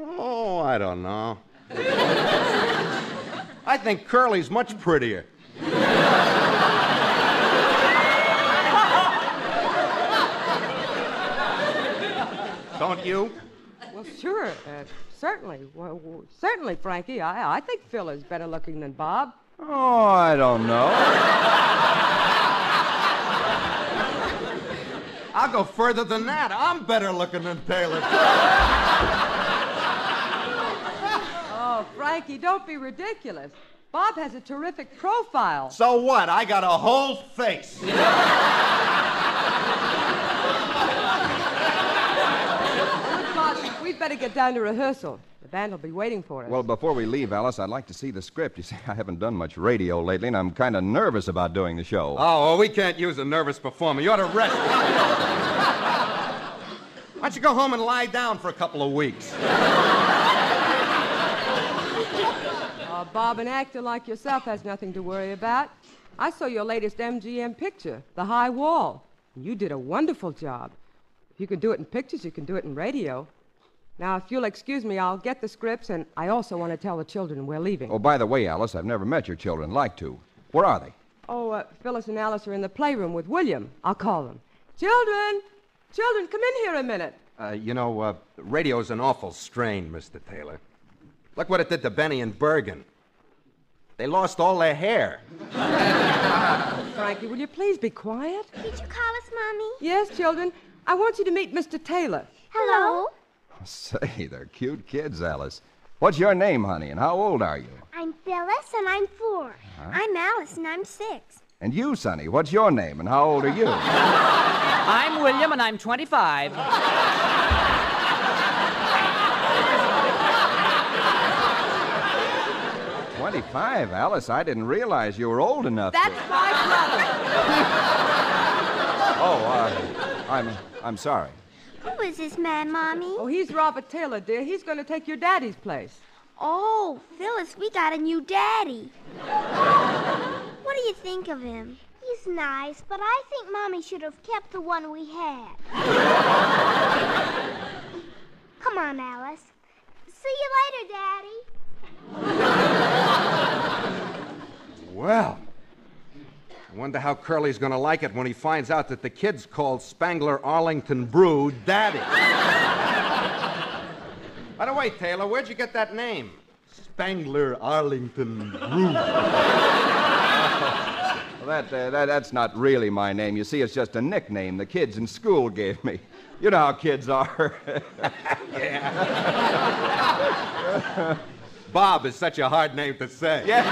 Oh, I don't know. I think Curly's much prettier. Don't you? Well, sure. Certainly. Well, certainly, Frankie. I think Phil is better looking than Bob. Oh, I don't know. I'll go further than that. I'm better looking than Taylor. Oh, Frankie, don't be ridiculous. Bob has a terrific profile. So what? I got a whole face. We'd better get down to rehearsal. The band will be waiting for us. Well, before we leave, Alice, I'd like to see the script. You see, I haven't done much radio lately, and I'm kind of nervous about doing the show. Oh, well, we can't use a nervous performer. You ought to rest. Why don't you go home and lie down for a couple of weeks? Bob, an actor like yourself has nothing to worry about. I saw your latest MGM picture, The High Wall. You did a wonderful job. If you can do it in pictures, you can do it in radio. Now, if you'll excuse me, I'll get the scripts, and I also want to tell the children we're leaving. Oh, by the way, Alice, I've never met your children. Like to. Where are they? Oh, Phyllis and Alice are in the playroom with William. I'll call them. Children! Children, come in here a minute. Radio's an awful strain, Mr. Taylor. Look what it did to Benny and Bergen. They lost all their hair. Frankie, will you please be quiet? Did you call us, Mommy? Yes, children. I want you to meet Mr. Taylor. Hello. Say, they're cute kids, Alice. What's your name, honey, and how old are you? I'm Phyllis, and I'm 4. Uh-huh. I'm Alice, and I'm 6. And you, Sonny, what's your name, and how old are you? I'm William, and I'm 25. Alice? I didn't realize you were old enough. That's my brother. Oh, I'm sorry. Who is this man, Mommy? Oh, he's Robert Taylor, dear. He's going to take your daddy's place. Oh, Phyllis, we got a new daddy. What do you think of him? He's nice, but I think Mommy should have kept the one we had. Come on, Alice. See you later, Daddy. Well, I wonder how Curly's going to like it when he finds out that the kid's called Spangler Arlington Brew Daddy. By the way, Taylor, where'd you get that name? Spangler Arlington Brew. Well, that's not really my name. You see, it's just a nickname the kids in school gave me. You know how kids are. Yeah. Bob is such a hard name to say. Yeah.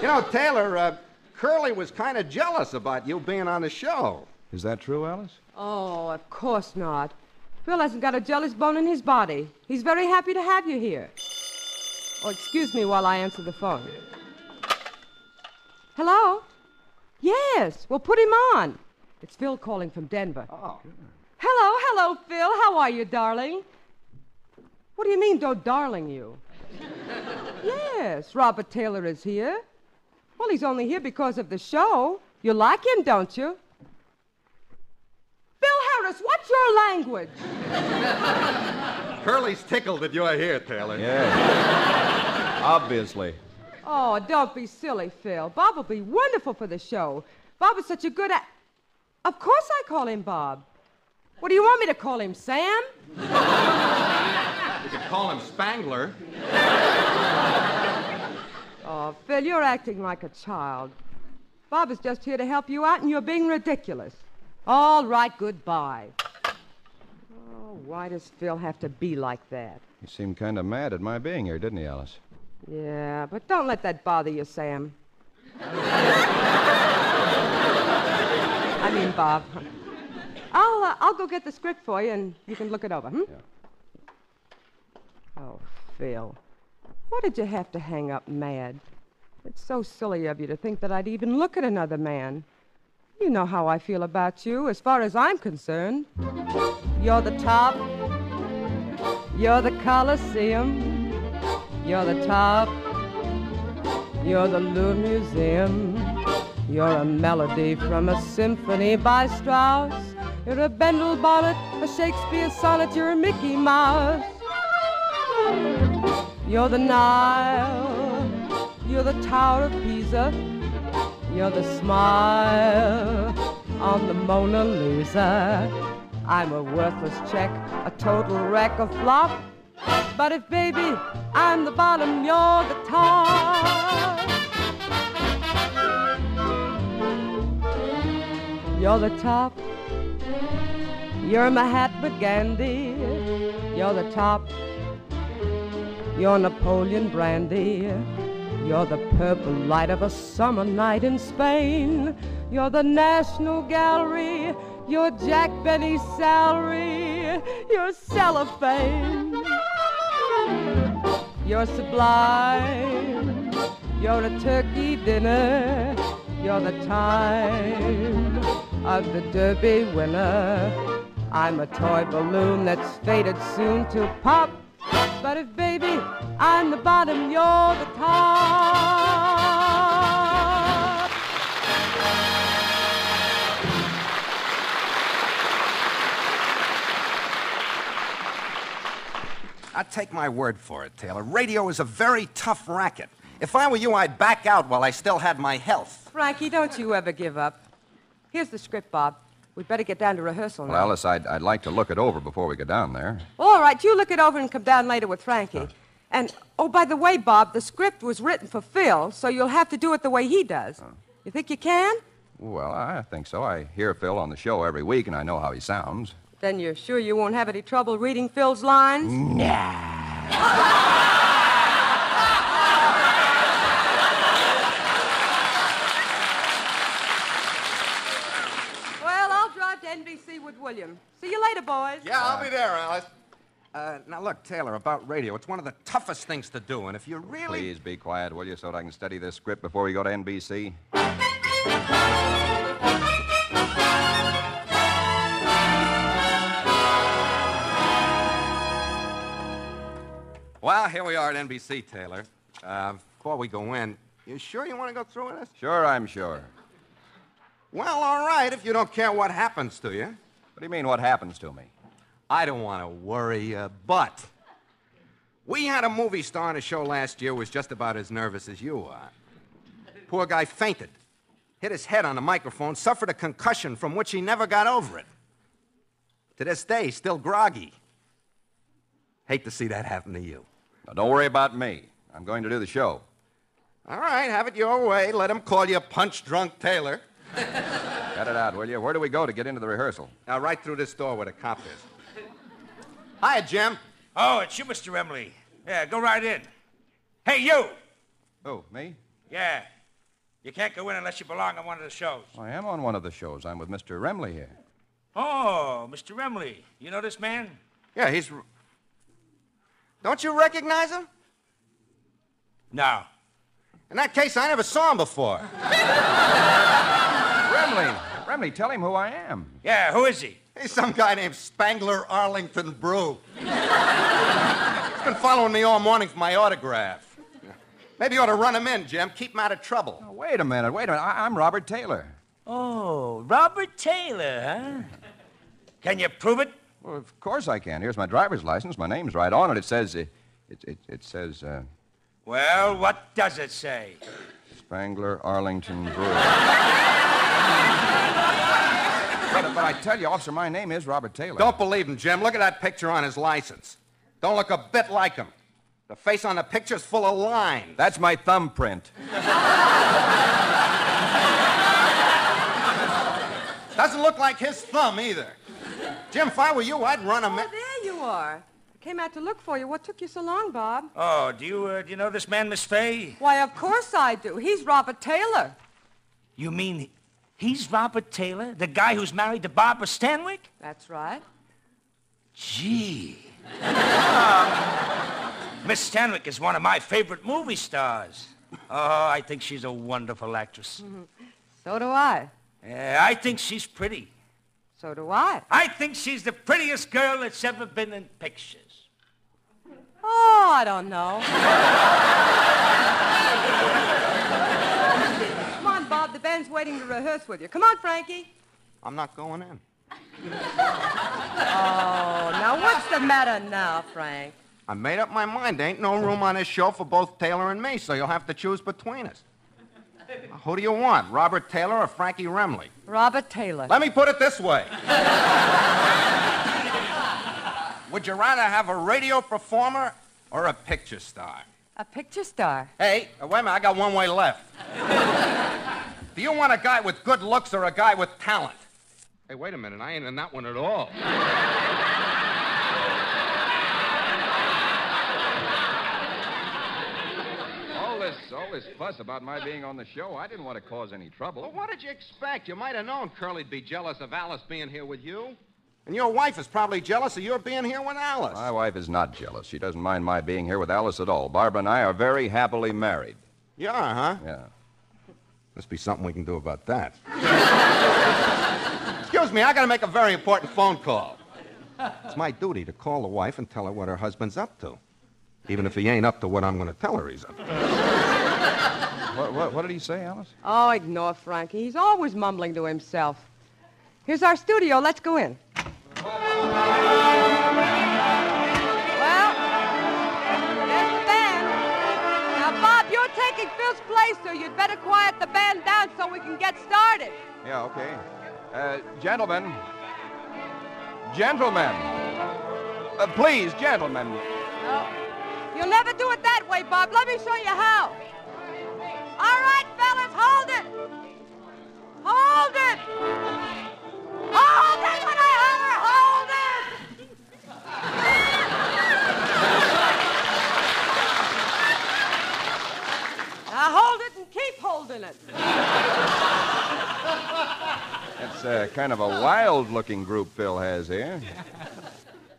You know, Taylor, Curly was kind of jealous about you being on the show. Is that true, Alice? Oh, of course not. Phil hasn't got a jealous bone in his body. He's very happy to have you here. Oh, excuse me while I answer the phone. Hello? Yes, well, put him on. It's Phil calling from Denver. Oh. Hello, Phil. How are you, darling? What do you mean, don't darling you? Yes, Robert Taylor is here. Well, he's only here because of the show. You like him, don't you? Phil Harris, what's your language? Curly's tickled that you're here, Taylor. Yeah, obviously. Oh, don't be silly, Phil. Bob will be wonderful for the show. Bob is such a good... Of course I call him Bob. What do you want me to call him, Sam? You could call him Spangler. Oh, Phil, you're acting like a child. Bob is just here to help you out, and you're being ridiculous. All right, goodbye. Oh, Why does Phil have to be like that? He seemed kind of mad at my being here, didn't he, Alice? Yeah, but don't let that bother you, Sam. I mean, Bob. I'll go get the script for you, and you can look it over, hmm? Yeah. Oh, Phil. Why did you have to hang up mad? It's so silly of you to think that I'd even look at another man. You know how I feel about you, as far as I'm concerned. You're the top. You're the Coliseum. You're the top. You're the Louvre Museum. You're a melody from a symphony by Strauss. You're a Bendel bonnet, a Shakespeare sonnet. You're a Mickey Mouse. You're the Nile. You're the Tower of Pisa. You're the smile on the Mona Lisa. I'm a worthless check, a total wreck, a flop. But if, baby, I'm the bottom, you're the top. You're the top. You're Mahatma Gandhi. You're the top. You're Napoleon Brandy. You're the purple light of a summer night in Spain. You're the National Gallery. You're Jack Benny's salary. You're cellophane. You're sublime. You're a turkey dinner. You're the time of the Derby winner. I'm a toy balloon that's fated soon to pop. But if, baby, I'm the bottom, you're the top. I take my word for it, Taylor. Radio is a very tough racket. If I were you, I'd back out while I still had my health. Frankie, don't you ever give up. Here's the script, Bob. We'd better get down to rehearsal now. Well, Alice, I'd like to look it over before we go down there. All right, you look it over and come down later with Frankie. And, oh, by the way, Bob, the script was written for Phil, so you'll have to do it the way he does. You think you can? Well, I think so. I hear Phil on the show every week, and I know how he sounds. Then you're sure you won't have any trouble reading Phil's lines? Nah. NBC with William. See you later, boys. Yeah, I'll be there, Alice. Now, look, Taylor, about radio, it's one of the toughest things to do, and if you really... Please be quiet, will you, so that I can study this script before we go to NBC? Well, here we are at NBC, Taylor. Before we go in, you sure you want to go through with us? Sure, I'm sure. Well, all right, if you don't care what happens to you. What do you mean, what happens to me? I don't want to worry you, but... We had a movie star on a show last year who was just about as nervous as you are. Poor guy fainted, hit his head on the microphone, suffered a concussion from which he never got over it. To this day, still groggy. Hate to see that happen to you. Now, don't worry about me. I'm going to do the show. All right, have it your way. Let him call you punch-drunk Taylor. Cut it out, will you? Where do we go to get into the rehearsal? Now, right through this door where the cop is. Hiya, Jim. Oh, it's you, Mr. Remley. Yeah, go right in. Hey, you! Oh, me? Yeah. You can't go in unless you belong on one of the shows. Oh, I am on one of the shows. I'm with Mr. Remley here. Oh, Mr. Remley. You know this man? Yeah, he's... Don't you recognize him? No. In that case, I never saw him before. Remley, tell him who I am. Yeah, who is he? He's some guy named Spangler Arlington Brew. He's been following me all morning for my autograph. Maybe you ought to run him in, Jim. Keep him out of trouble. Oh, wait a minute. I'm Robert Taylor. Oh, Robert Taylor, huh? Can you prove it? Well, of course I can. Here's my driver's license. My name's right on it. It says... Well, what does it say? Spangler Arlington Brew. But I tell you, officer, my name is Robert Taylor. Don't believe him, Jim. Look at that picture on his license. Don't look a bit like him. The face on the picture's full of lines. That's my thumbprint. Doesn't look like his thumb, either. Jim, if I were you, I'd run a... Oh, there you are. I came out to look for you. What took you so long, Bob? Oh, do you know this man, Miss Faye? Why, of course I do. He's Robert Taylor. You mean he's Robert Taylor? The guy who's married to Barbara Stanwyck? That's right. Gee. Miss Stanwyck is one of my favorite movie stars. Oh, I think she's a wonderful actress. Mm-hmm. So do I. I think she's pretty. So do I. I think she's the prettiest girl that's ever been in pictures. Oh, I don't know. Come on, Bob. The band's waiting to rehearse with you. Come on, Frankie. I'm not going in. Oh, now what's the matter now, Frank? I made up my mind. There ain't no room on this show for both Taylor and me, so you'll have to choose between us. Who do you want, Robert Taylor or Frankie Remley? Robert Taylor. Let me put it this way. Would you rather have a radio performer or a picture star? A picture star. Hey, wait a minute, I got one way left. Do you want a guy with good looks or a guy with talent? Hey, wait a minute, I ain't in that one at all. All this fuss about my being on the show, I didn't want to cause any trouble. Well, what did you expect? You might have known Curly'd be jealous of Alice being here with you. And your wife is probably jealous of your being here with Alice. My wife is not jealous. She doesn't mind my being here with Alice at all. Barbara and I are very happily married. You are, huh? Yeah. Must be something we can do about that. Excuse me, I got to make a very important phone call. It's my duty to call the wife and tell her what her husband's up to. Even if he ain't up to what I'm going to tell her he's up to. What did he say, Alice? Oh, ignore Frankie. He's always mumbling to himself. Here's our studio. Let's go in. Well, there's the band. Now, Bob, you're taking Phil's place, so you'd better quiet the band down so we can get started. Yeah, okay. Gentlemen. Gentlemen. Please, gentlemen. Oh. You'll never do it that way, Bob. Let me show you how. All right, fellas, hold it. Hold it. Hold it when I holler. Hold it. Now hold it and keep holding it. That's kind of a wild-looking group Phil has here.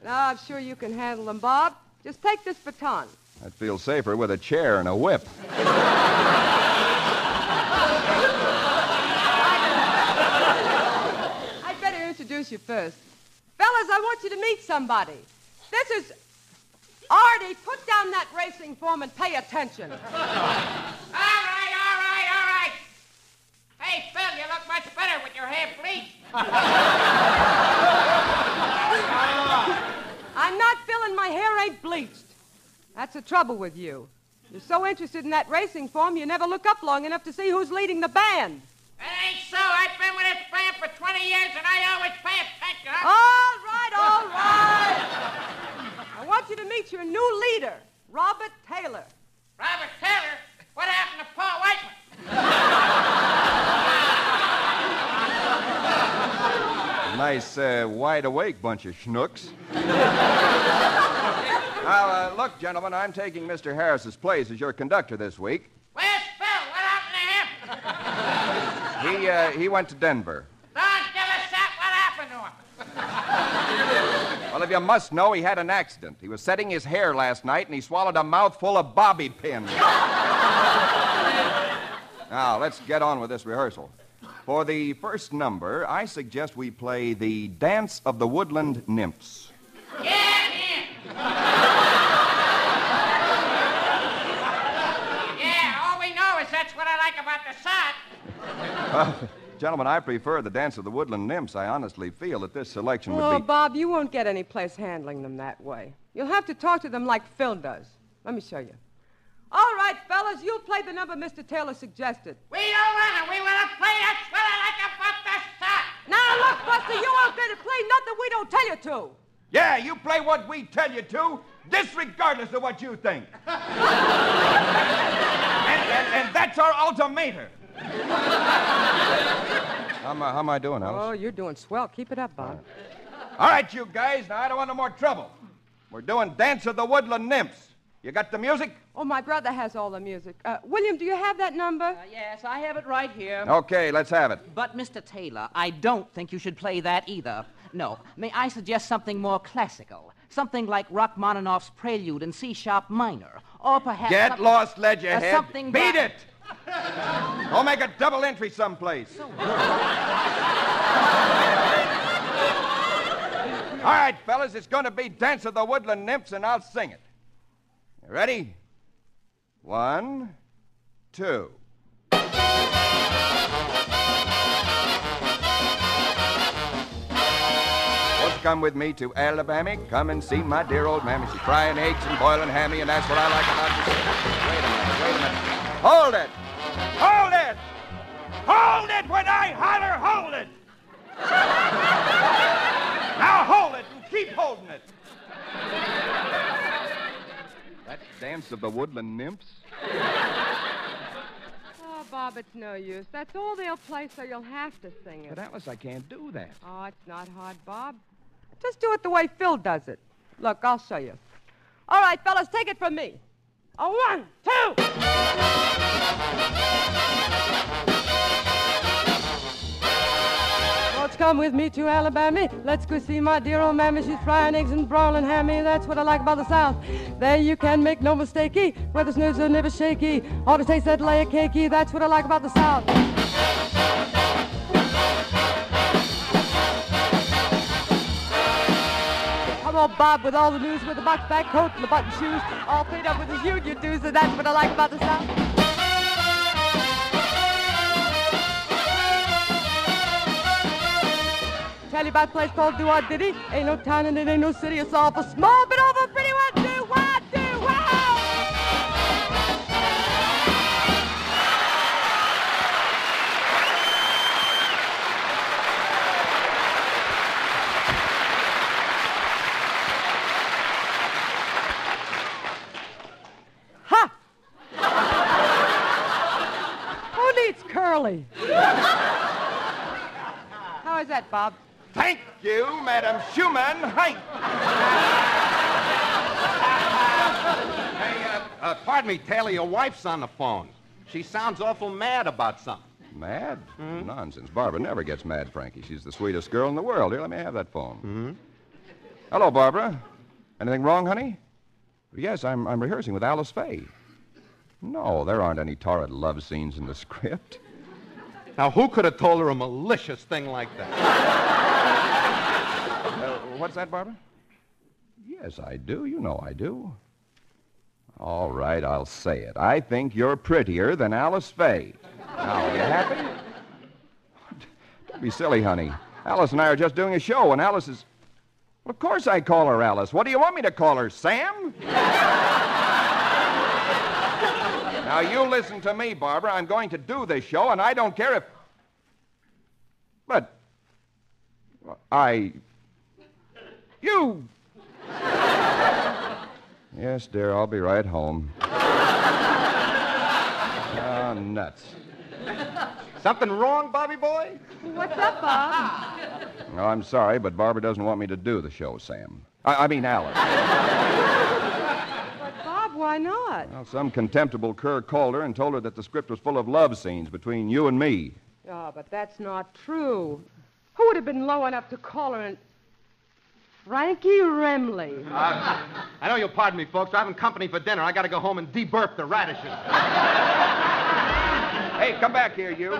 No, I'm sure you can handle them, Bob. Just take this baton. I'd feel safer with a chair and a whip. I'd better introduce you first. Fellas, I want you to meet somebody. This is Artie. Put down that racing form and pay attention. All right, Hey, Phil, you look much better with your hair bleached. I'm not feeling my hair ain't bleached. That's the trouble with you. You're so interested in that racing form, you never look up long enough to see who's leading the band. That ain't so. I've been with this band for 20 years, and I always pay attention. All right. I want you to meet your new leader, Robert Taylor. Robert Taylor? What happened to Paul Whiteman? Nice, wide-awake bunch of schnooks. Well, look, gentlemen, I'm taking Mr. Harris's place as your conductor this week. Where's Phil? What happened to him? He went to Denver. Don, give us that. What happened to him? Well, if you must know, he had an accident. He was setting his hair last night, and he swallowed a mouthful of bobby pins. Now, let's get on with this rehearsal. For the first number, I suggest we play the Dance of the Woodland Nymphs. Get in! Yeah, all we know is that's what I like about the sock. Gentlemen, I prefer the Dance of the Woodland Nymphs. I honestly feel that this selection would be... Oh, Bob, you won't get any place handling them that way. You'll have to talk to them like Phil does. Let me show you. All right, fellas, you'll play the number Mr. Taylor suggested. We don't want to. We want to play That's What I Like About the Sock. Now, look, Buster, you aren't going to play nothing we don't tell you to. Yeah, you play what we tell you to, disregardless of what you think. and that's our ultimatum. How am I doing, Alice? Oh, you're doing swell. Keep it up, Bob. All right, you guys, now I don't want no more trouble. We're doing Dance of the Woodland Nymphs. You got the music? Oh, my brother has all the music. William, do you have that number? Yes, I have it right here. Okay, let's have it. But, Mr. Taylor, I don't think you should play that either. No, may I suggest something more classical? Something like Rachmaninoff's Prelude in C-sharp minor, or perhaps... Get lost, Ledgerhead. Something Beat it! Or make a double entry someplace. So... All right, fellas, it's going to be Dance of the Woodland Nymphs, and I'll sing it. You ready? 1, 2... Come with me to Alabama, come and see my dear old mammy. She's frying eggs and boiling hammy, and that's what I like about this. Wait a minute. Hold it! Hold it! Hold it when I holler, hold it! Now hold it and keep holding it. That Dance of the Woodland Nymphs? Bob, it's no use. That's all they'll play, so you'll have to sing it. But Alice, I can't do that. Oh, it's not hard, Bob. Just do it the way Phil does it. Look, I'll show you. All right, fellas, take it from me. 1, 2. Let's come with me to Alabama. Let's go see my dear old mammy. She's frying eggs and broiling hammy. That's what I like about the South. There you can make no mistakey, where the snoods are never shaky. Ought to taste that layer cakey, that's what I like about the South. Come on, Bob, with all the news, with the box back coat and the button shoes, all paid up with his union dues, and that's what I like about the South. Tell you about a place called Duadiddy. Ain't no town and it ain't no city, it's all for small, but over a pretty one. How is that, Bob? Thank you, Madam Schumann. Hi. Hey, pardon me, Taylor, your wife's on the phone. She sounds awful mad about something. Mad? Mm-hmm. Nonsense. Barbara never gets mad, Frankie. She's the sweetest girl in the world. Here, let me have that phone. Mm-hmm. Hello, Barbara. Anything wrong, honey? Yes, I'm rehearsing with Alice Faye. No, there aren't any torrid love scenes in the script. Now, who could have told her a malicious thing like that? What's that, Barbara? Yes, I do. You know I do. All right, I'll say it. I think you're prettier than Alice Faye. Now, are you happy? Don't be silly, honey. Alice and I are just doing a show, and Alice is... Well, of course I call her Alice. What do you want me to call her, Sam? Now, you listen to me, Barbara. I'm going to do this show, and I don't care if... But... I... You... Yes, dear, I'll be right home. Oh, nuts. Something wrong, Bobby boy? What's up, Bob? No, I'm sorry, but Barbara doesn't want me to do the show, Sam. I mean, Alice. Why not? Well, some contemptible cur called her and told her that the script was full of love scenes between you and me. Oh, but that's not true. Who would have been low enough to call her and... Frankie Remley. I know you'll pardon me, folks, but I'm in company for dinner. I gotta go home and de-burp the radishes. Hey, come back here, you.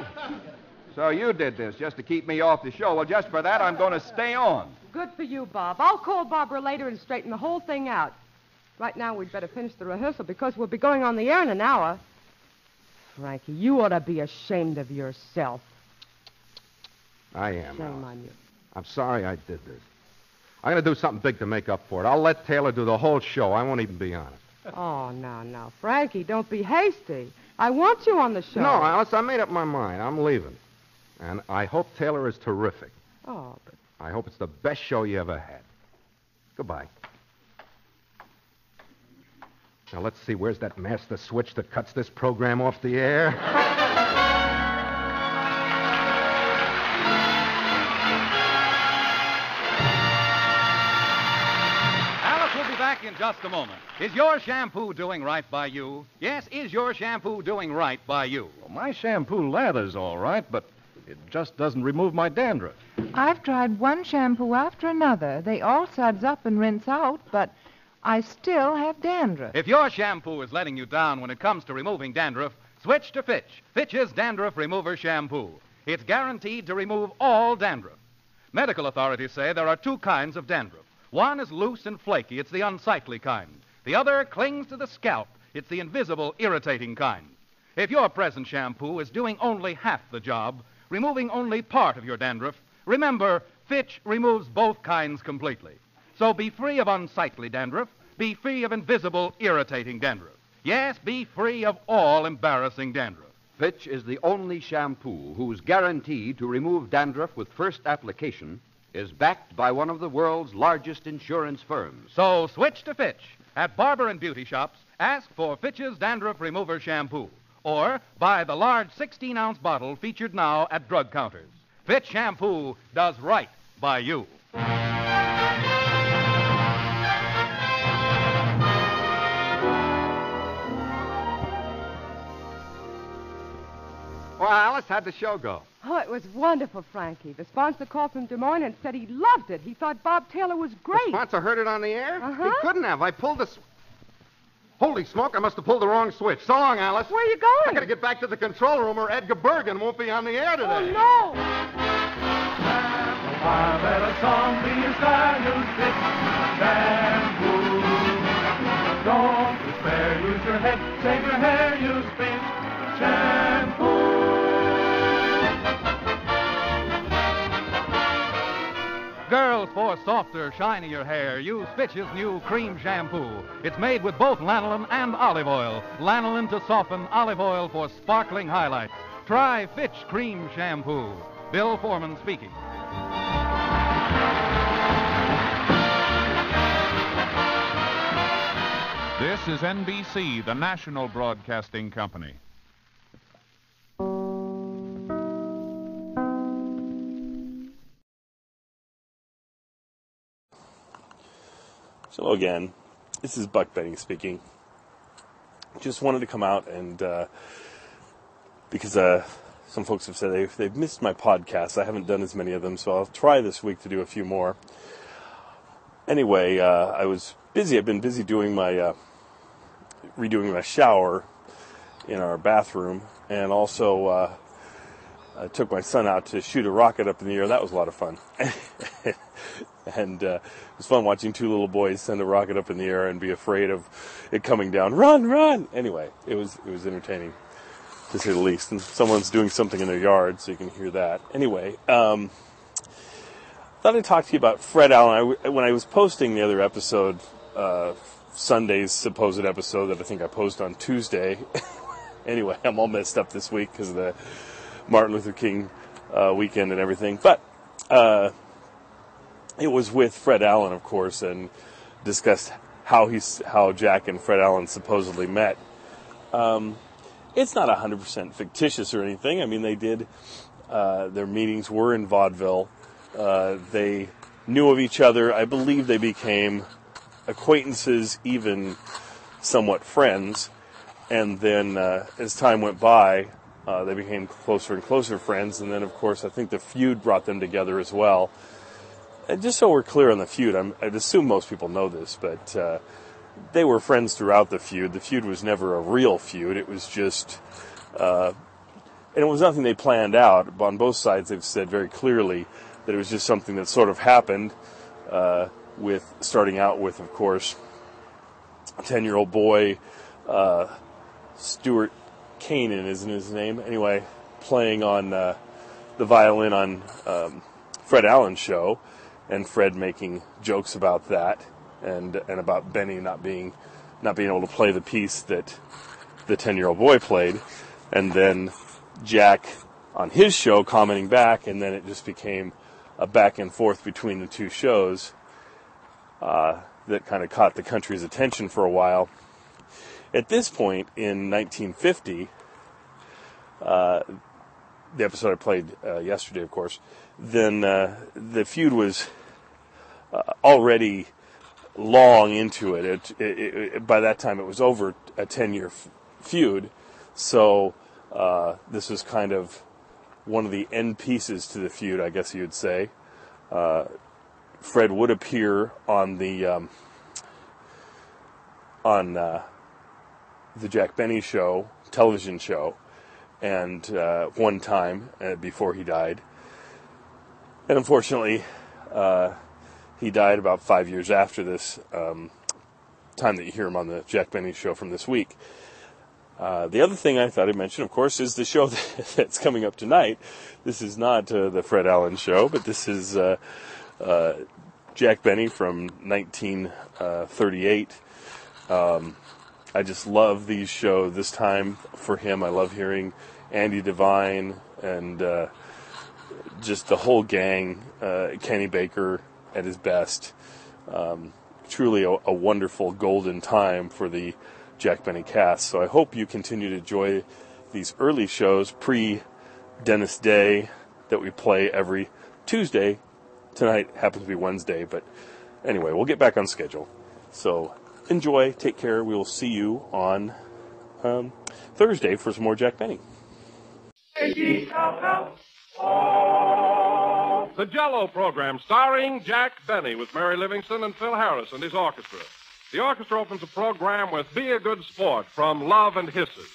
So you did this just to keep me off the show. Well, just for that, I'm gonna stay on. Good for you, Bob. I'll call Barbara later and straighten the whole thing out. Right now, we'd better finish the rehearsal because we'll be going on the air in an hour. Frankie, you ought to be ashamed of yourself. I am. Shame on you. I'm sorry I did this. I'm going to do something big to make up for it. I'll let Taylor do the whole show. I won't even be on it. Oh, no. Frankie, don't be hasty. I want you on the show. No, Alice, I made up my mind. I'm leaving. And I hope Taylor is terrific. Oh, but... I hope it's the best show you ever had. Goodbye. Now, let's see, where's that master switch that cuts this program off the air? back in just a moment. Is your shampoo doing right by you? Yes, is your shampoo doing right by you? Well, my shampoo lathers all right, but it just doesn't remove my dandruff. I've tried one shampoo after another. They all suds up and rinse out, but I still have dandruff. If your shampoo is letting you down when it comes to removing dandruff, switch to Fitch. Fitch's Dandruff Remover Shampoo. It's guaranteed to remove all dandruff. Medical authorities say there are two kinds of dandruff. One is loose and flaky. It's the unsightly kind. The other clings to the scalp. It's the invisible, irritating kind. If your present shampoo is doing only half the job, removing only part of your dandruff, remember, Fitch removes both kinds completely. So be free of unsightly dandruff. Be free of invisible, irritating dandruff. Yes, be free of all embarrassing dandruff. Fitch is the only shampoo whose guarantee to remove dandruff with first application is backed by one of the world's largest insurance firms. So switch to Fitch. At barber and beauty shops, ask for Fitch's Dandruff Remover Shampoo, or buy the large 16-ounce bottle featured now at drug counters. Fitch shampoo does right by you. Well, Alice, how'd the show go? Oh, it was wonderful, Frankie. The sponsor called from Des Moines and said he loved it. He thought Bob Taylor was great. The sponsor heard it on the air? He couldn't have. I pulled the... Holy smoke, I must have pulled the wrong switch. So long, Alice. Where are you going? I gotta get back to the control room or Edgar Bergen won't be on the air today. Oh, no! Why better song be a star new fit than blue? Don't despair, use your head, save your hair, use Fitch shampoo. Girls, for softer, shinier hair, use Fitch's new cream shampoo. It's made with both lanolin and olive oil. Lanolin to soften, olive oil for sparkling highlights. Try Fitch Cream Shampoo. Bill Foreman speaking. This is NBC, the National Broadcasting Company. Hello again. This is Buck Benny speaking. Just wanted to come out and, because some folks have said they've missed my podcasts. I haven't done as many of them, so I'll try this week to do a few more. Anyway, I was busy. I've been busy doing my, redoing my shower in our bathroom, and also I took my son out to shoot a rocket up in the air. That was a lot of fun. And it was fun watching two little boys send a rocket up in the air and be afraid of it coming down. Run, run! Anyway, it was entertaining, to say the least. And someone's doing something in their yard, so you can hear that. Anyway, I thought I'd talk to you about Fred Allen. When I was posting the other episode, Sunday's supposed episode that I think I posted on Tuesday. Anyway, I'm all messed up this week because of the Martin Luther King weekend and everything. But... it was with Fred Allen, of course, and discussed how Jack and Fred Allen supposedly met. It's not 100% fictitious or anything. I mean, they did, their meetings were in vaudeville. They knew of each other. I believe they became acquaintances, even somewhat friends. And then as time went by, they became closer and closer friends. And then, of course, I think the feud brought them together as well. And just so we're clear on the feud, I'd assume most people know this, but they were friends throughout the feud. The feud was never a real feud. It was just, and it was nothing they planned out. On both sides, they've said very clearly that it was just something that sort of happened, with starting out with, of course, a 10-year-old boy, Stuart Kanan isn't his name. Anyway, playing on the violin on Fred Allen's show. And Fred making jokes about that, and about Benny not being able to play the piece that the 10-year-old boy played, and then Jack on his show commenting back, and then it just became a back and forth between the two shows that kind of caught the country's attention for a while. At this point in 1950, the episode I played yesterday, of course, then the feud was already long into it. By that time, it was over a 10-year feud. So this was kind of one of the end pieces to the feud, I guess you'd say. Fred would appear on the Jack Benny show, television show, and one time before he died. And unfortunately, he died about 5 years after this time that you hear him on the Jack Benny show from this week. The other thing I thought I'd mention, of course, is the show that's coming up tonight. This is not the Fred Allen show, but this is Jack Benny from 1938. I just love these shows this time for him. I love hearing Andy Devine and just the whole gang, Kenny Baker at his best. Truly a wonderful golden time for the Jack Benny cast. So I hope you continue to enjoy these early shows pre-Dennis Day that we play every Tuesday. Tonight happens to be Wednesday, but anyway, we'll get back on schedule. So enjoy, take care. We will see you on Thursday for some more Jack Benny. The Jello program, starring Jack Benny, with Mary Livingston and Phil Harris and his orchestra. The orchestra opens the program with Be a Good Sport from Love and Hisses.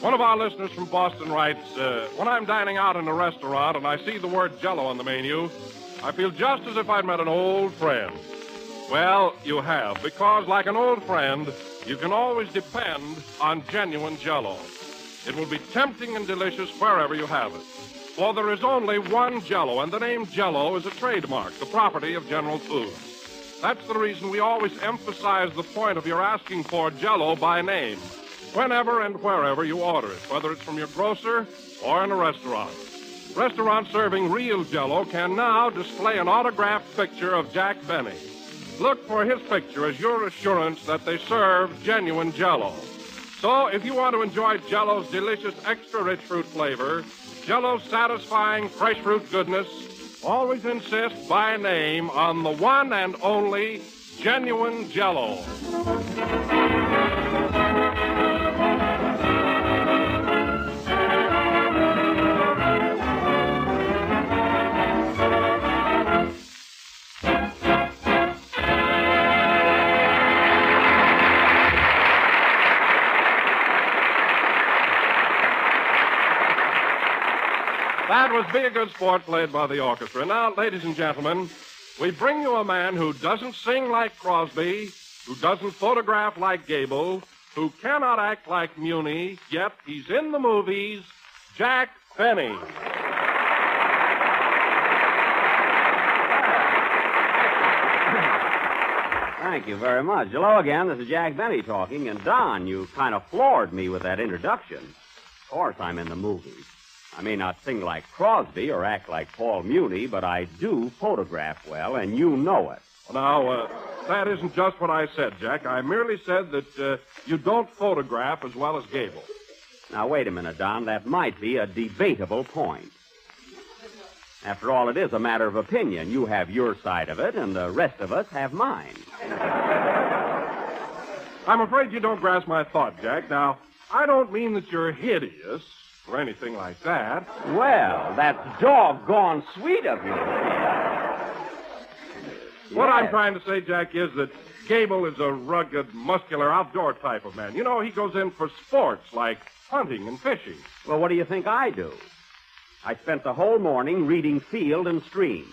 One of our listeners from Boston writes, when I'm dining out in a restaurant and I see the word Jello on the menu, I feel just as if I'd met an old friend. Well, you have, because like an old friend, you can always depend on genuine Jello. It will be tempting and delicious wherever you have it. For there is only one Jello, and the name Jello is a trademark, the property of General Foods. That's the reason we always emphasize the point of your asking for Jello by name, whenever and wherever you order it, whether it's from your grocer or in a restaurant. Restaurants serving real Jello can now display an autographed picture of Jack Benny. Look for his picture as your assurance that they serve genuine Jello. So, if you want to enjoy Jell-O's delicious extra-rich fruit flavor, Jell-O's satisfying fresh fruit goodness, always insist by name on the one and only genuine Jell-O. That was Be a Good Sport, played by the orchestra. And now, ladies and gentlemen, we bring you a man who doesn't sing like Crosby, who doesn't photograph like Gable, who cannot act like Muni, yet he's in the movies, Jack Benny. Thank you very much. Hello again, this is Jack Benny talking. And Don, you kind of floored me with that introduction. Of course I'm in the movies. I may not sing like Crosby or act like Paul Muni, but I do photograph well, and you know it. Now, that isn't just what I said, Jack. I merely said that you don't photograph as well as Gable. Now, wait a minute, Don. That might be a debatable point. After all, it is a matter of opinion. You have your side of it, and the rest of us have mine. I'm afraid you don't grasp my thought, Jack. Now, I don't mean that you're hideous or anything like that. Well, that's doggone sweet of you. What I'm trying to say, Jack, is that Gable is a rugged, muscular, outdoor type of man. You know, he goes in for sports like hunting and fishing. Well, what do you think I do? I spent the whole morning reading Field and Stream.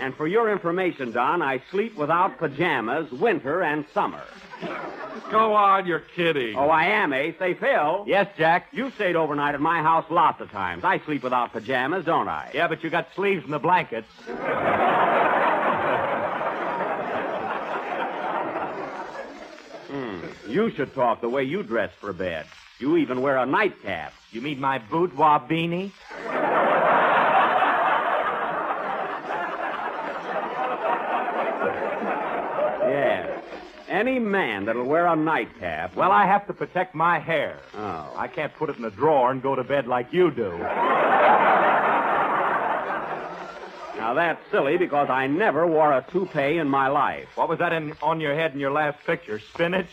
And for your information, Don, I sleep without pajamas winter and summer. Go on, you're kidding. Oh, I am, eh? Say, Phil. Yes, Jack? You stayed overnight at my house lots of times. I sleep without pajamas, don't I? Yeah, but you got sleeves in the blankets. You should talk the way you dress for bed. You even wear a nightcap. You mean my boudoir beanie? Any man that'll wear a nightcap... Well, I have to protect my hair. Oh. I can't put it in a drawer and go to bed like you do. Now, that's silly, because I never wore a toupee in my life. What was that on your head in your last picture? Spinach?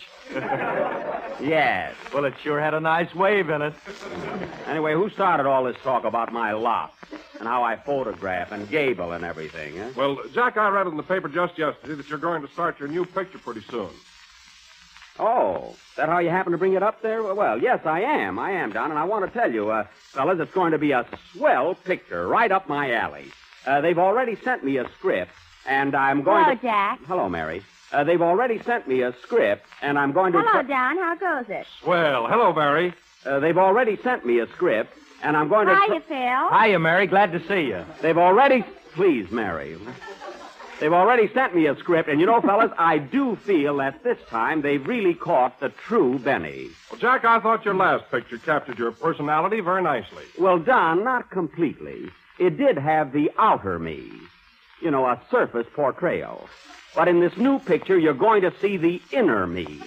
Yes. Well, it sure had a nice wave in it. Anyway, who started all this talk about my locks and how I photograph and Gable and everything, eh? Well, Jack, I read in the paper just yesterday that you're going to start your new picture pretty soon. Oh, that how you happen to bring it up there? Well, yes, I am, Don, and I want to tell you, fellas, it's going to be a swell picture right up my alley. They've already sent me a script, and I'm going to... Hello, Jack. Hello, Mary. They've already sent me a script, and I'm going to... Hello, Don. How goes it? Swell. Hello, Mary. They've already sent me a script, and I'm going to... Hiya, Phil. Hiya, Mary. Glad to see you. They've already... Please, Mary. They've already sent me a script, and you know, fellas, I do feel that this time they've really caught the true Benny. Well, Jack, I thought your last picture captured your personality very nicely. Well, Don, not completely. It did have the outer me. You know, a surface portrayal. But in this new picture, you're going to see the inner me.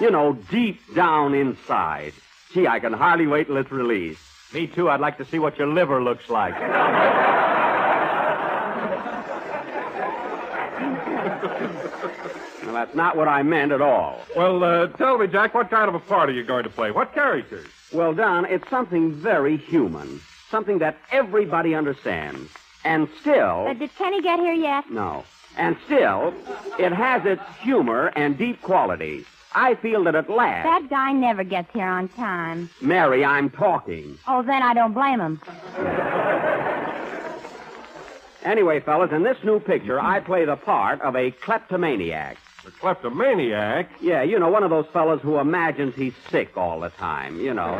You know, deep down inside. Gee, I can hardly wait till it's released. Me too. I'd like to see what your liver looks like. Well, that's not what I meant at all. Well, tell me, Jack, what kind of a part are you going to play? What characters? Well, Don, it's something very human. Something that everybody understands. And still... Did Kenny get here yet? No. And still, it has its humor and deep quality. I feel that at last... That guy never gets here on time. Mary, I'm talking. Oh, then I don't blame him. Anyway, fellas, in this new picture, I play the part of a kleptomaniac. A kleptomaniac? Yeah, you know, one of those fellas who imagines he's sick all the time, you know.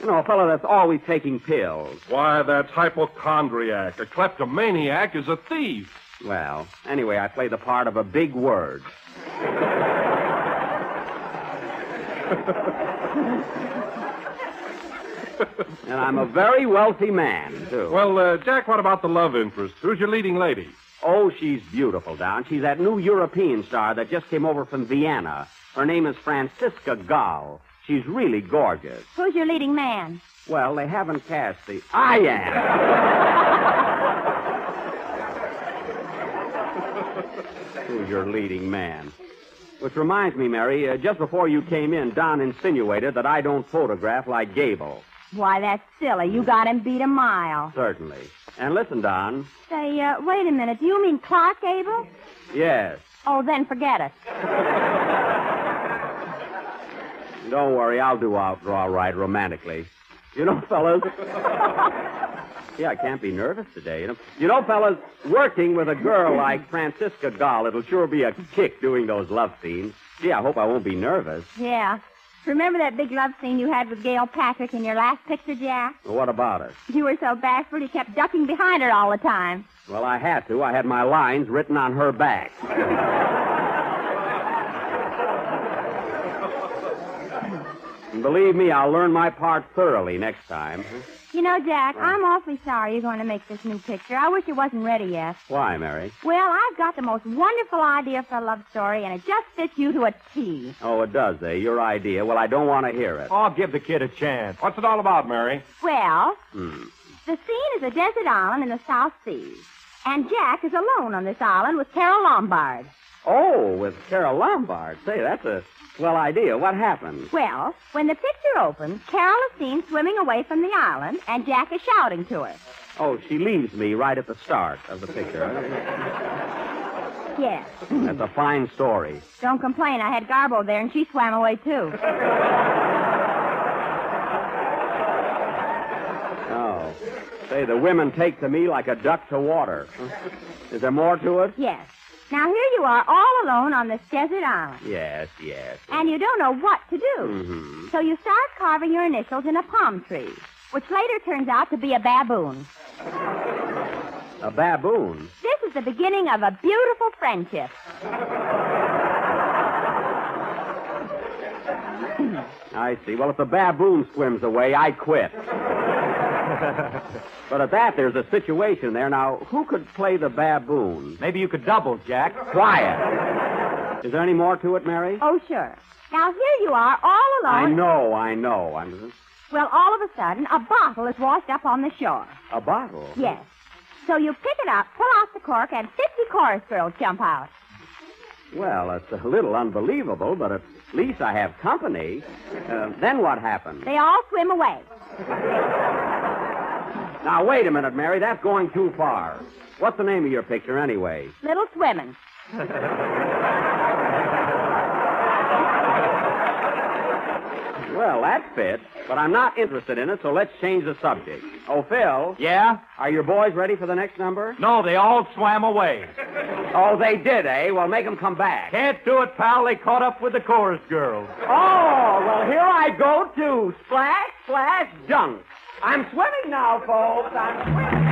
You know, a fellow that's always taking pills. Why, that's hypochondriac. A kleptomaniac is a thief. Well, anyway, I play the part of a big word. And I'm a very wealthy man, too. Well, Jack, what about the love interest? Who's your leading lady? Oh, she's beautiful, Don. She's that new European star that just came over from Vienna. Her name is Franziska Gall. She's really gorgeous. Who's your leading man? Well, they haven't cast the... I am. Who's your leading man? Which reminds me, Mary, just before you came in, Don insinuated that I don't photograph like Gable. Why, that's silly. You got him beat a mile. Certainly. And listen, Don. Say, wait a minute. Do you mean Clark Gable? Yes. Oh, then forget it. Don't worry, I'll do all right romantically. You know, fellas... Yeah, I can't be nervous today, you know. You know, fellas, working with a girl like Franziska Gall, it'll sure be a kick doing those love scenes. Gee, I hope I won't be nervous. Yeah. Remember that big love scene you had with Gail Patrick in your last picture, Jack? Well, what about it? You were so bashful you kept ducking behind her all the time. Well, I had to. I had my lines written on her back. And believe me, I'll learn my part thoroughly next time. You know, Jack, I'm awfully sorry you're going to make this new picture. I wish it wasn't ready yet. Why, Mary? Well, I've got the most wonderful idea for a love story, and it just fits you to a T. Oh, it does, eh? Your idea? Well, I don't want to hear it. Oh, give the kid a chance. What's it all about, Mary? Well, the scene is a desert island in the South Seas, and Jack is alone on this island with Carol Lombard. Oh, with Carol Lombard. Say, that's a swell idea. What happened? Well, when the picture opens, Carol is seen swimming away from the island, and Jack is shouting to her. Oh, she leaves me right at the start of the picture. Yes. That's a fine story. Don't complain. I had Garbo there, and she swam away, too. Oh. Say, the women take to me like a duck to water. Is there more to it? Yes. Now, here you are, all alone on this desert island. Yes. And you don't know what to do. Mm-hmm. So you start carving your initials in a palm tree, which later turns out to be a baboon. A baboon? This is the beginning of a beautiful friendship. I see. Well, if the baboon swims away, I quit. But at that, there's a situation there. Now, who could play the baboon? Maybe you could double, Jack. Try it. Is there any more to it, Mary? Oh, sure. Now, here you are, all alone. I know. Well, all of a sudden, a bottle is washed up on the shore. A bottle? Yes. So you pick it up, pull off the cork, and 50 chorus girls jump out. Well, it's a little unbelievable, but at least I have company. Then what happened? They all swim away. Now, wait a minute, Mary. That's going too far. What's the name of your picture, anyway? Little Swimmin'. Well, that fits, but I'm not interested in it, so let's change the subject. Oh, Phil? Yeah? Are your boys ready for the next number? No, they all swam away. Oh, they did, eh? Well, make them come back. Can't do it, pal. They caught up with the chorus girls. Oh, well, here I go, too. Splash, splash, dunk. I'm swimming now, folks. I'm swimming.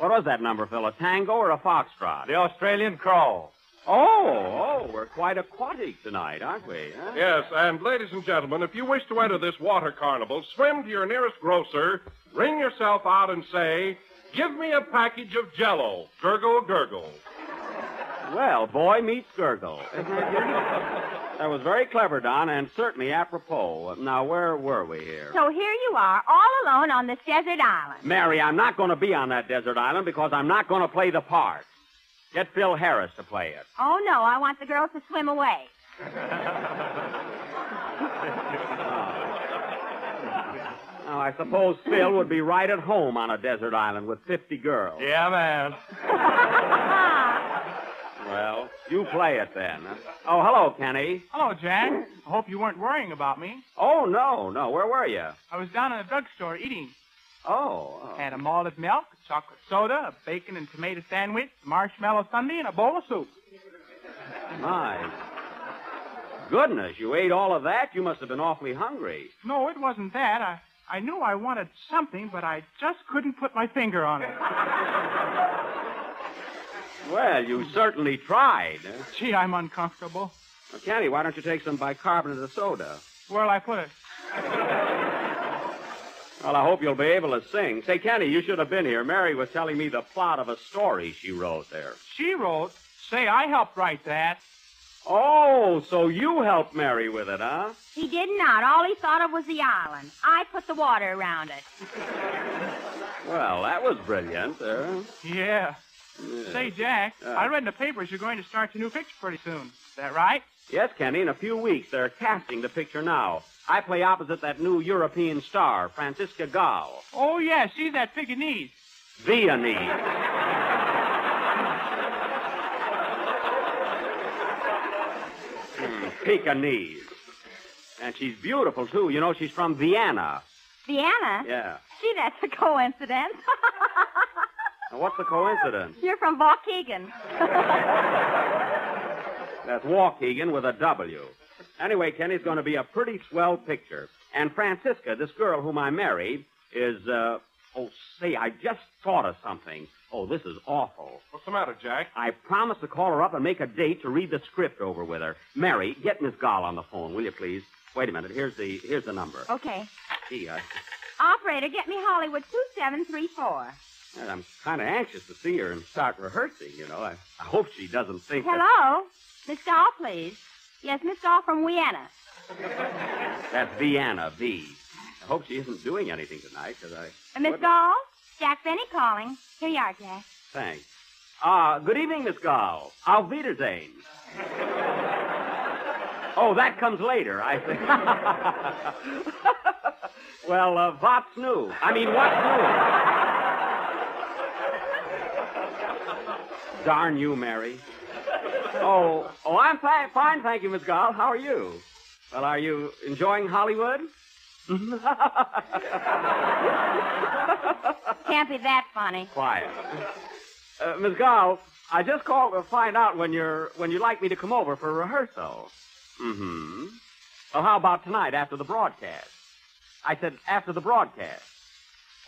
What was that number, Phil? A tango or a foxtrot? The Australian crawl. Oh, we're quite aquatic tonight, aren't we? Huh? Yes, and ladies and gentlemen, if you wish to enter this water carnival, swim to your nearest grocer, ring yourself out and say, "Give me a package of Jello. Gurgle, gurgle." Well, boy meets gurgle. Isn't that beautiful? That was very clever, Don, and certainly apropos. Now, where were we here? So here you are, all alone on this desert island. Mary, I'm not going to be on that desert island because I'm not going to play the part. Get Phil Harris to play it. Oh, no, I want the girls to swim away. Now, I suppose Phil would be right at home on a desert island with 50 girls. Yeah, man. Well, you play it then. Oh, hello, Kenny. Hello, Jack. I hope you weren't worrying about me. Oh, no. Where were you? I was down in a drugstore eating. Oh. Had a malted milk, chocolate soda, a bacon and tomato sandwich, marshmallow sundae, and a bowl of soup. My goodness, you ate all of that? You must have been awfully hungry. No, it wasn't that. I knew I wanted something, but I just couldn't put my finger on it. Well, you certainly tried. Gee, I'm uncomfortable. Well, Kenny, why don't you take some bicarbonate of soda? Where'll I put it? Well, I hope you'll be able to sing. Say, Kenny, you should have been here. Mary was telling me the plot of a story she wrote there. She wrote? Say, I helped write that. Oh, so you helped Mary with it, huh? He did not. All he thought of was the island. I put the water around it. Well, that was brilliant, huh? Yeah. Yeah. Say, Jack, I read in the papers you're going to start your new picture pretty soon. Is that right? Yes, Kenny. In a few weeks, they're casting the picture now. I play opposite that new European star, Francisca Gall. Oh, yeah. She's that Viennese. Pekinese. And she's beautiful, too. You know, she's from Vienna. Vienna? Yeah. Gee, that's a coincidence. Now, what's the coincidence? You're from Waukegan. That's Waukegan with a W. Anyway, Kenny's going to be a pretty swell picture. And Francisca, this girl whom I married, is, Oh, say, I just thought of something. Oh, this is awful. What's the matter, Jack? I promised to call her up and make a date to read the script over with her. Mary, get Miss Gall on the phone, will you please? Wait a minute. Here's the number. Okay. See, Operator, get me Hollywood 2734. I'm kind of anxious to see her and start rehearsing, you know. I hope she doesn't think. Hello? Miss Gall, please. Yes, Miss Gall from Vienna. That's Vienna, V. I hope she isn't doing anything tonight, because Miss Gall? Jack Benny calling. Here you are, Jack. Thanks. Good evening, Miss Gall. Auf Wiedersehen. Oh, that comes later, I think. Well, what's new? I mean, what's new? Darn you, Mary. Oh, I'm fine, thank you, Miss Gall. How are you? Well, are you enjoying Hollywood? Can't be that funny. Quiet. Miss Gall, I just called to find out when you'd like me to come over for rehearsal. Mm-hmm. Well, how about tonight after the broadcast? I said after the broadcast.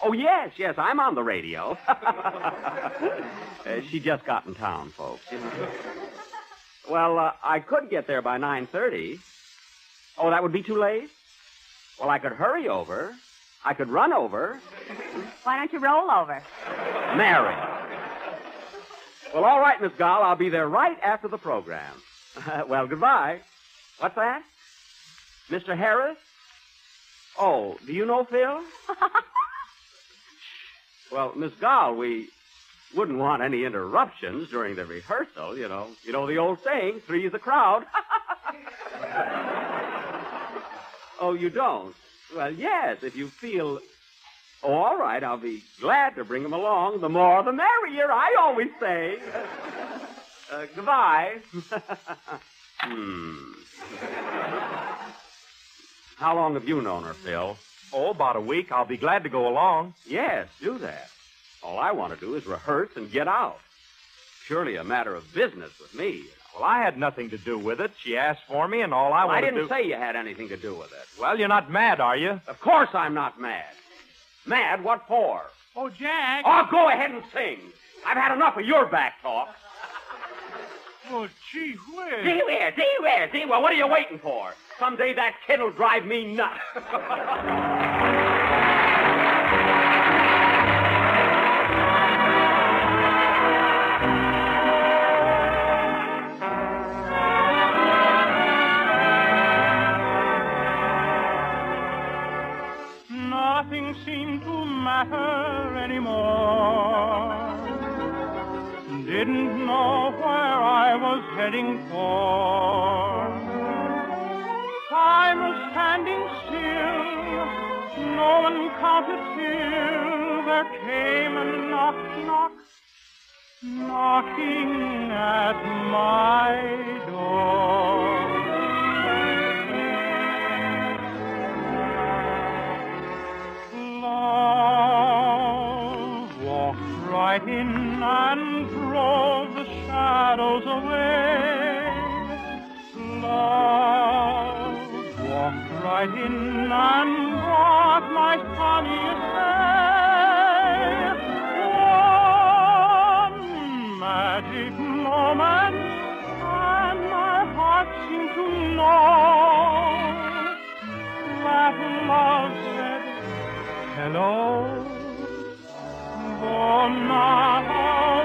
Oh, yes, I'm on the radio. She just got in town, folks. Well, I could get there by 9:30. Oh, that would be too late? Well, I could hurry over. I could run over. Why don't you roll over? Mary. Well, all right, Miss Gall, I'll be there right after the program. Well, goodbye. What's that? Mr. Harris? Oh, do you know Phil? Well, Miss Gall, we wouldn't want any interruptions during the rehearsal, you know. You know the old saying, three is a crowd. Oh, you don't? Well, yes, if you feel... Oh, all right, I'll be glad to bring him along. The more the merrier, I always say. Goodbye. How long have you known her, Phil? Oh, about a week. I'll be glad to go along. Yes, do that. All I want to do is rehearse and get out. Surely a matter of business with me. Well, I had nothing to do with it. She asked for me, and all I wanted to do... I didn't say you had anything to do with it. Well, you're not mad, are you? Of course I'm not mad. Mad? What for? Oh, Jack. Oh, go ahead and sing. I've had enough of your back talk. Oh, gee whiz. Gee whiz. What are you waiting for? Someday that kid'll drive me nuts. Nothing seemed to matter anymore. Didn't know where I was heading for. Time was standing still. No one counted till there came a knock, knocking at my door. Right in and drove the shadows away. Love walked right in and brought my sunniest day. One magic moment, and my heart seemed to know that love said hello. Oh, not a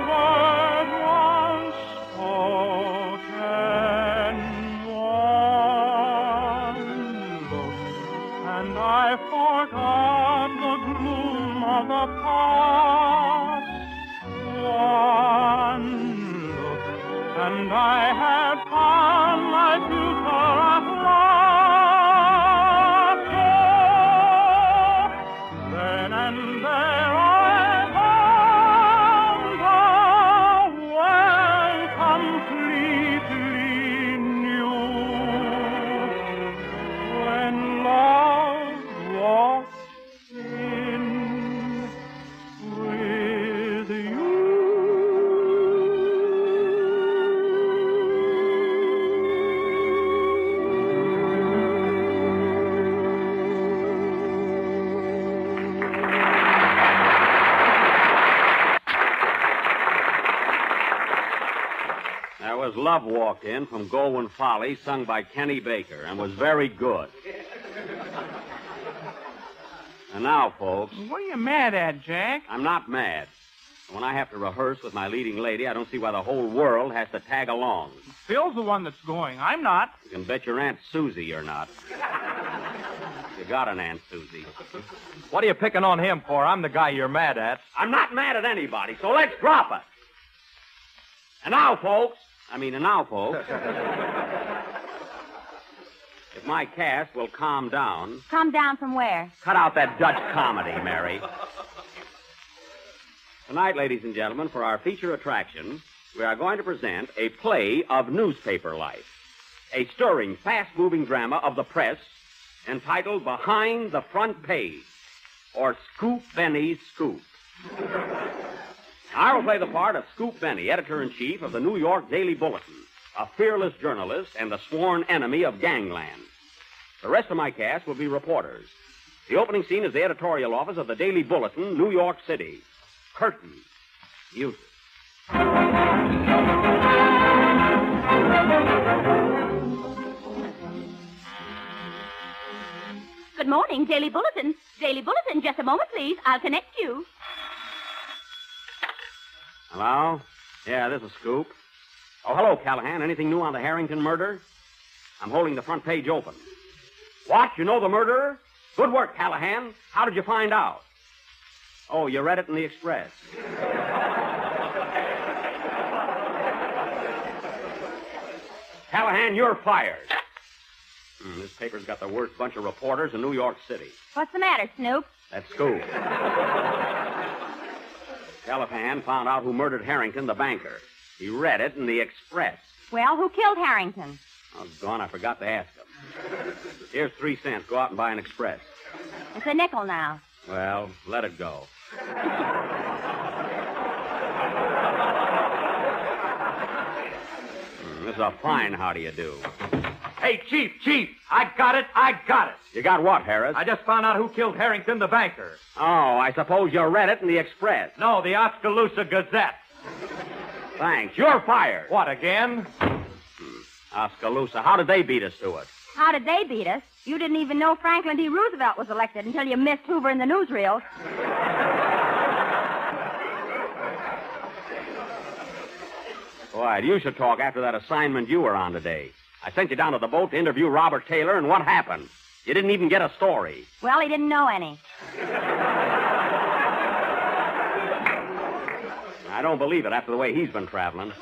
word was spoken, one look, and I forgot the gloom of the past. One look, and I have found my future at last. Oh, then and there completely new. There was Love Walked In from Golwyn Folly, sung by Kenny Baker, and was very good. And now, folks... What are you mad at, Jack? I'm not mad. When I have to rehearse with my leading lady, I don't see why the whole world has to tag along. Phil's the one that's going. I'm not. You can bet your Aunt Susie you're not. You got an Aunt Susie. What are you picking on him for? I'm the guy you're mad at. I'm not mad at anybody, so let's drop it. And now, folks... If my cast will calm down... Calm down from where? Cut out that Dutch comedy, Mary. Tonight, ladies and gentlemen, for our feature attraction, we are going to present a play of newspaper life, a stirring, fast-moving drama of the press entitled Behind the Front Page, or Scoop Benny's Scoop. I will play the part of Scoop Benny, editor-in-chief of the New York Daily Bulletin, a fearless journalist and the sworn enemy of gangland. The rest of my cast will be reporters. The opening scene is the editorial office of the Daily Bulletin, New York City. Curtain. Music. Good morning, Daily Bulletin. Daily Bulletin, just a moment, please. I'll connect you. Hello? Yeah, this is Scoop. Oh, hello, Callahan. Anything new on the Harrington murder? I'm holding the front page open. What? You know the murderer? Good work, Callahan. How did you find out? Oh, you read it in the Express. Callahan, you're fired. This paper's got the worst bunch of reporters in New York City. What's the matter, Snoop? That's Scoop. Callahan found out who murdered Harrington, the banker. He read it in the Express. Well, who killed Harrington? Oh, gone. I forgot to ask him. Here's 3 cents. Go out and buy an Express. It's a nickel now. Well, let it go. This is a fine how do you do. Hey, Chief, I got it. You got what, Harris? I just found out who killed Harrington, the banker. Oh, I suppose you read it in the Express. No, the Oskaloosa Gazette. Thanks. You're fired. What, again? Oskaloosa, how did they beat us to it? How did they beat us? You didn't even know Franklin D. Roosevelt was elected until you missed Hoover in the newsreels. Boy, you should talk after that assignment you were on today. I sent you down to the boat to interview Robert Taylor, and what happened? You didn't even get a story. Well, he didn't know any. I don't believe it after the way he's been traveling.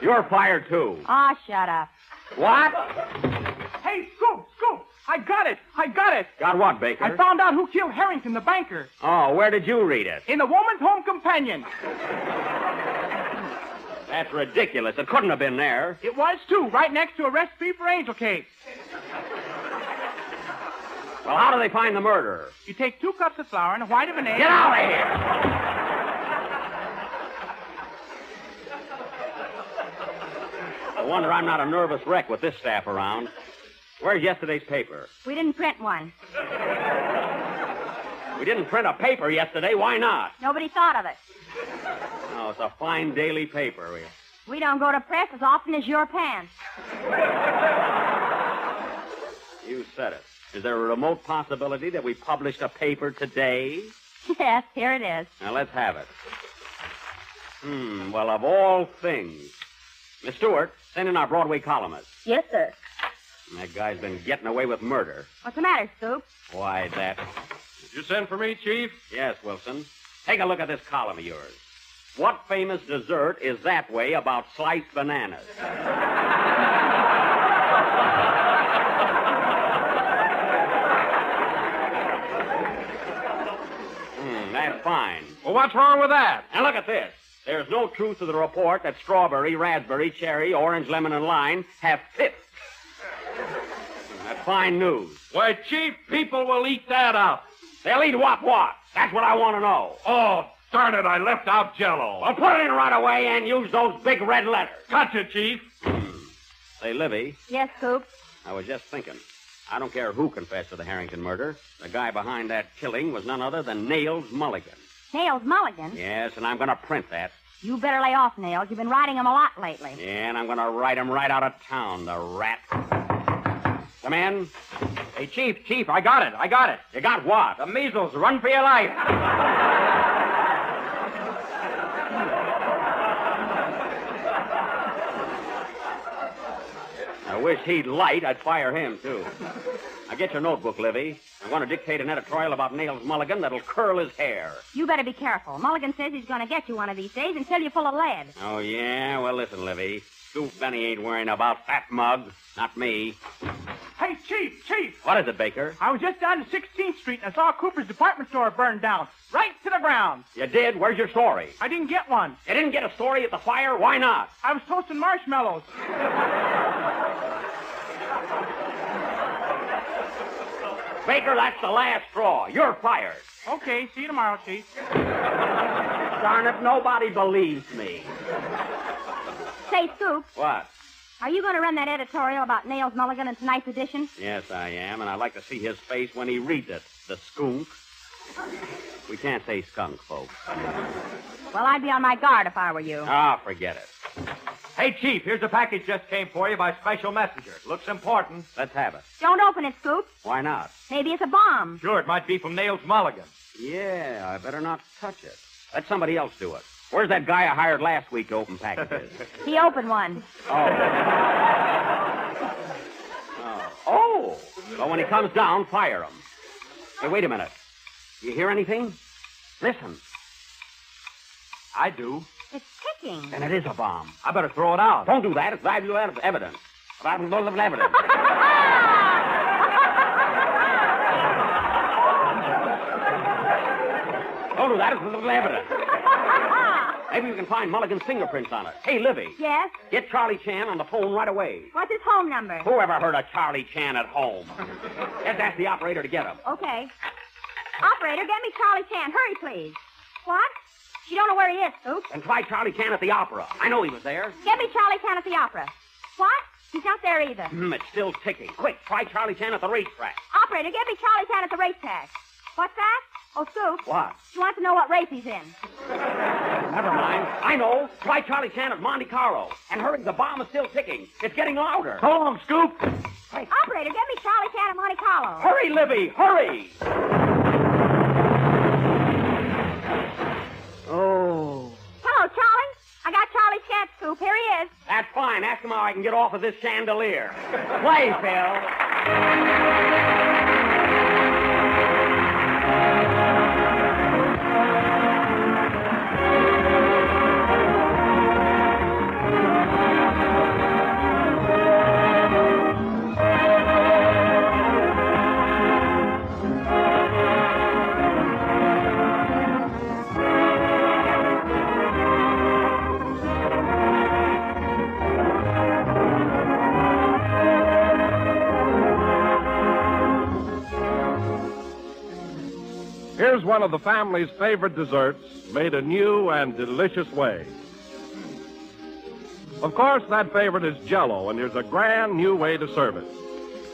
You're fired, too. Oh, shut up. What? Hey, Scoop. I got it. Got what, Baker? I found out who killed Harrington, the banker. Oh, where did you read it? In the Woman's Home Companion. That's ridiculous. It couldn't have been there. It was, too, right next to a recipe for angel cake. Well, how do they find the murderer? You take 2 cups of flour and a white of an egg... Get out of here! No wonder I'm not a nervous wreck with this staff around. Where's yesterday's paper? We didn't print one. We didn't print a paper yesterday. Why not? Nobody thought of it. Oh, it's a fine daily paper. We don't go to press as often as your pants. You said it. Is there a remote possibility that we published a paper today? Yes, here it is. Now, let's have it. Well, of all things... Miss Stewart, send in our Broadway columnist. Yes, sir. That guy's been getting away with murder. What's the matter, Scoop? Why, that... Did you send for me, Chief? Yes, Wilson. Take a look at this column of yours. What famous dessert is that way about sliced bananas? That's fine. Well, what's wrong with that? And look at this. There's no truth to the report that strawberry, raspberry, cherry, orange, lemon, and lime have pith. That's fine news. Why, Chief, people will eat that up. They'll eat what? That's what I want to know. Oh, darn it, I left out Jello. Well, put it in right away and use those big red letters. Gotcha, Chief. Say, Livy. Yes, Coop? I was just thinking. I don't care who confessed to the Harrington murder. The guy behind that killing was none other than Nails Mulligan. Nails Mulligan? Yes, and I'm going to print that. You better lay off, Nails. You've been riding him a lot lately. Yeah, and I'm going to ride him right out of town, the rat. Come in. Hey, Chief, I got it. You got what? The measles. Run for your life. I wish he'd light. I'd fire him, too. Now, get your notebook, Livy. I'm going to dictate an editorial about Nails Mulligan that'll curl his hair. You better be careful. Mulligan says he's going to get you one of these days and fill you full of lead. Oh, yeah? Well, listen, Livy. Goof Benny ain't worrying about that mug. Not me. Hey, Chief! What is it, Baker? I was just down to 16th Street and I saw Cooper's department store burned down. Right to the ground. You did? Where's your story? I didn't get one. You didn't get a story at the fire? Why not? I was toasting marshmallows. Baker, that's the last straw. You're fired. Okay, see you tomorrow, Chief. Darn it, nobody believes me. Say, Scoop. What? Are you going to run that editorial about Nails Mulligan in tonight's edition? Yes, I am, and I'd like to see his face when he reads it. The skunk. We can't say skunk, folks. Well, I'd be on my guard if I were you. Ah, forget it. Hey, Chief, here's a package just came for you by special messenger. Looks important. Let's have it. Don't open it, Scoop. Why not? Maybe it's a bomb. Sure, it might be from Nails Mulligan. Yeah, I better not touch it. Let somebody else do it. Where's that guy I hired last week to open packages? He opened one. Oh. Well, when he comes down, fire him. Hey, wait a minute. You hear anything? Listen. I do. It's ticking. Then it is a bomb. I better throw it out. Don't do that. It's valuable evidence. Valuable evidence. Don't do that. It's valuable evidence. Maybe we can find Mulligan's fingerprints on it. Hey, Livy. Yes? Get Charlie Chan on the phone right away. What's his home number? Whoever heard of Charlie Chan at home? Just ask the operator to get him. Okay. Operator, get me Charlie Chan. Hurry, please. What? You don't know where he is, Scoop. Then try Charlie Chan at the opera. I know he was there. Get me Charlie Chan at the opera. What? He's not there either. It's still ticking. Quick, try Charlie Chan at the racetrack. Operator, get me Charlie Chan at the racetrack. What's that? Oh, Scoop. What? She wants to know what race he's in. Never mind. I know. Try Charlie Chan at Monte Carlo. And hurry, the bomb is still ticking. It's getting louder. Go on, Scoop. Hey. Operator, get me Charlie Chan at Monte Carlo. Hurry, Livy, hurry. Scoop, here he is. That's fine. Ask him how I can get off of this chandelier. Play, Phil. Here's one of the family's favorite desserts, made a new and delicious way. Of course, that favorite is Jello, and here's a grand new way to serve it.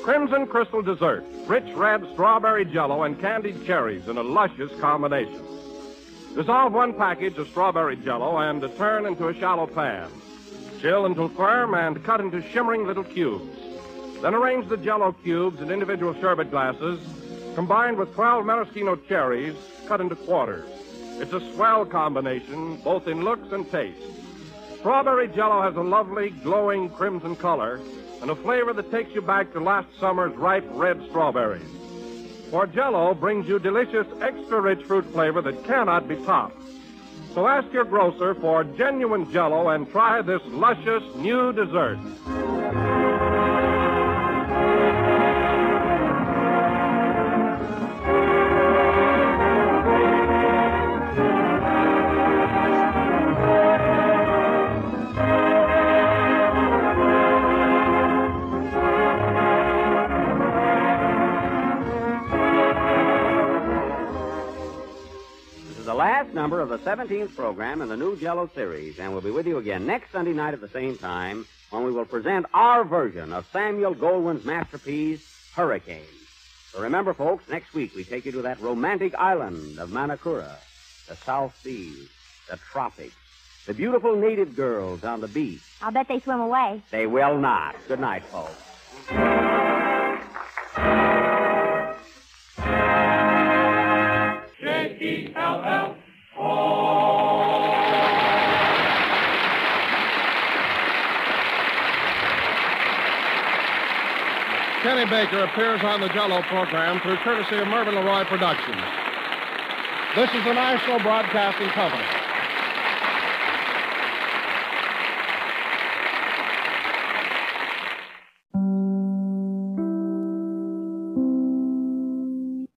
Crimson Crystal Dessert, rich red strawberry Jello and candied cherries in a luscious combination. Dissolve one package of strawberry Jello and turn into a shallow pan. Chill until firm and cut into shimmering little cubes. Then arrange the Jello cubes in individual sherbet glasses, combined with 12 maraschino cherries cut into quarters. It's a swell combination, both in looks and taste. Strawberry Jello has a lovely, glowing crimson color and a flavor that takes you back to last summer's ripe red strawberries. For Jello brings you delicious, extra-rich fruit flavor that cannot be topped. So ask your grocer for genuine Jello and try this luscious new dessert. Number of the 17th program in the new Jello series, and we'll be with you again next Sunday night at the same time when we will present our version of Samuel Goldwyn's masterpiece, Hurricane. So remember, folks, next week we take you to that romantic island of Manakura, the South Seas, the tropics, The beautiful native girls on the beach. I'll bet they swim away. They will not. Good night, folks. J-E-L-L-O. Kenny Baker appears on the Jello program through courtesy of Mervyn LeRoy Productions. This is the National Broadcasting Company.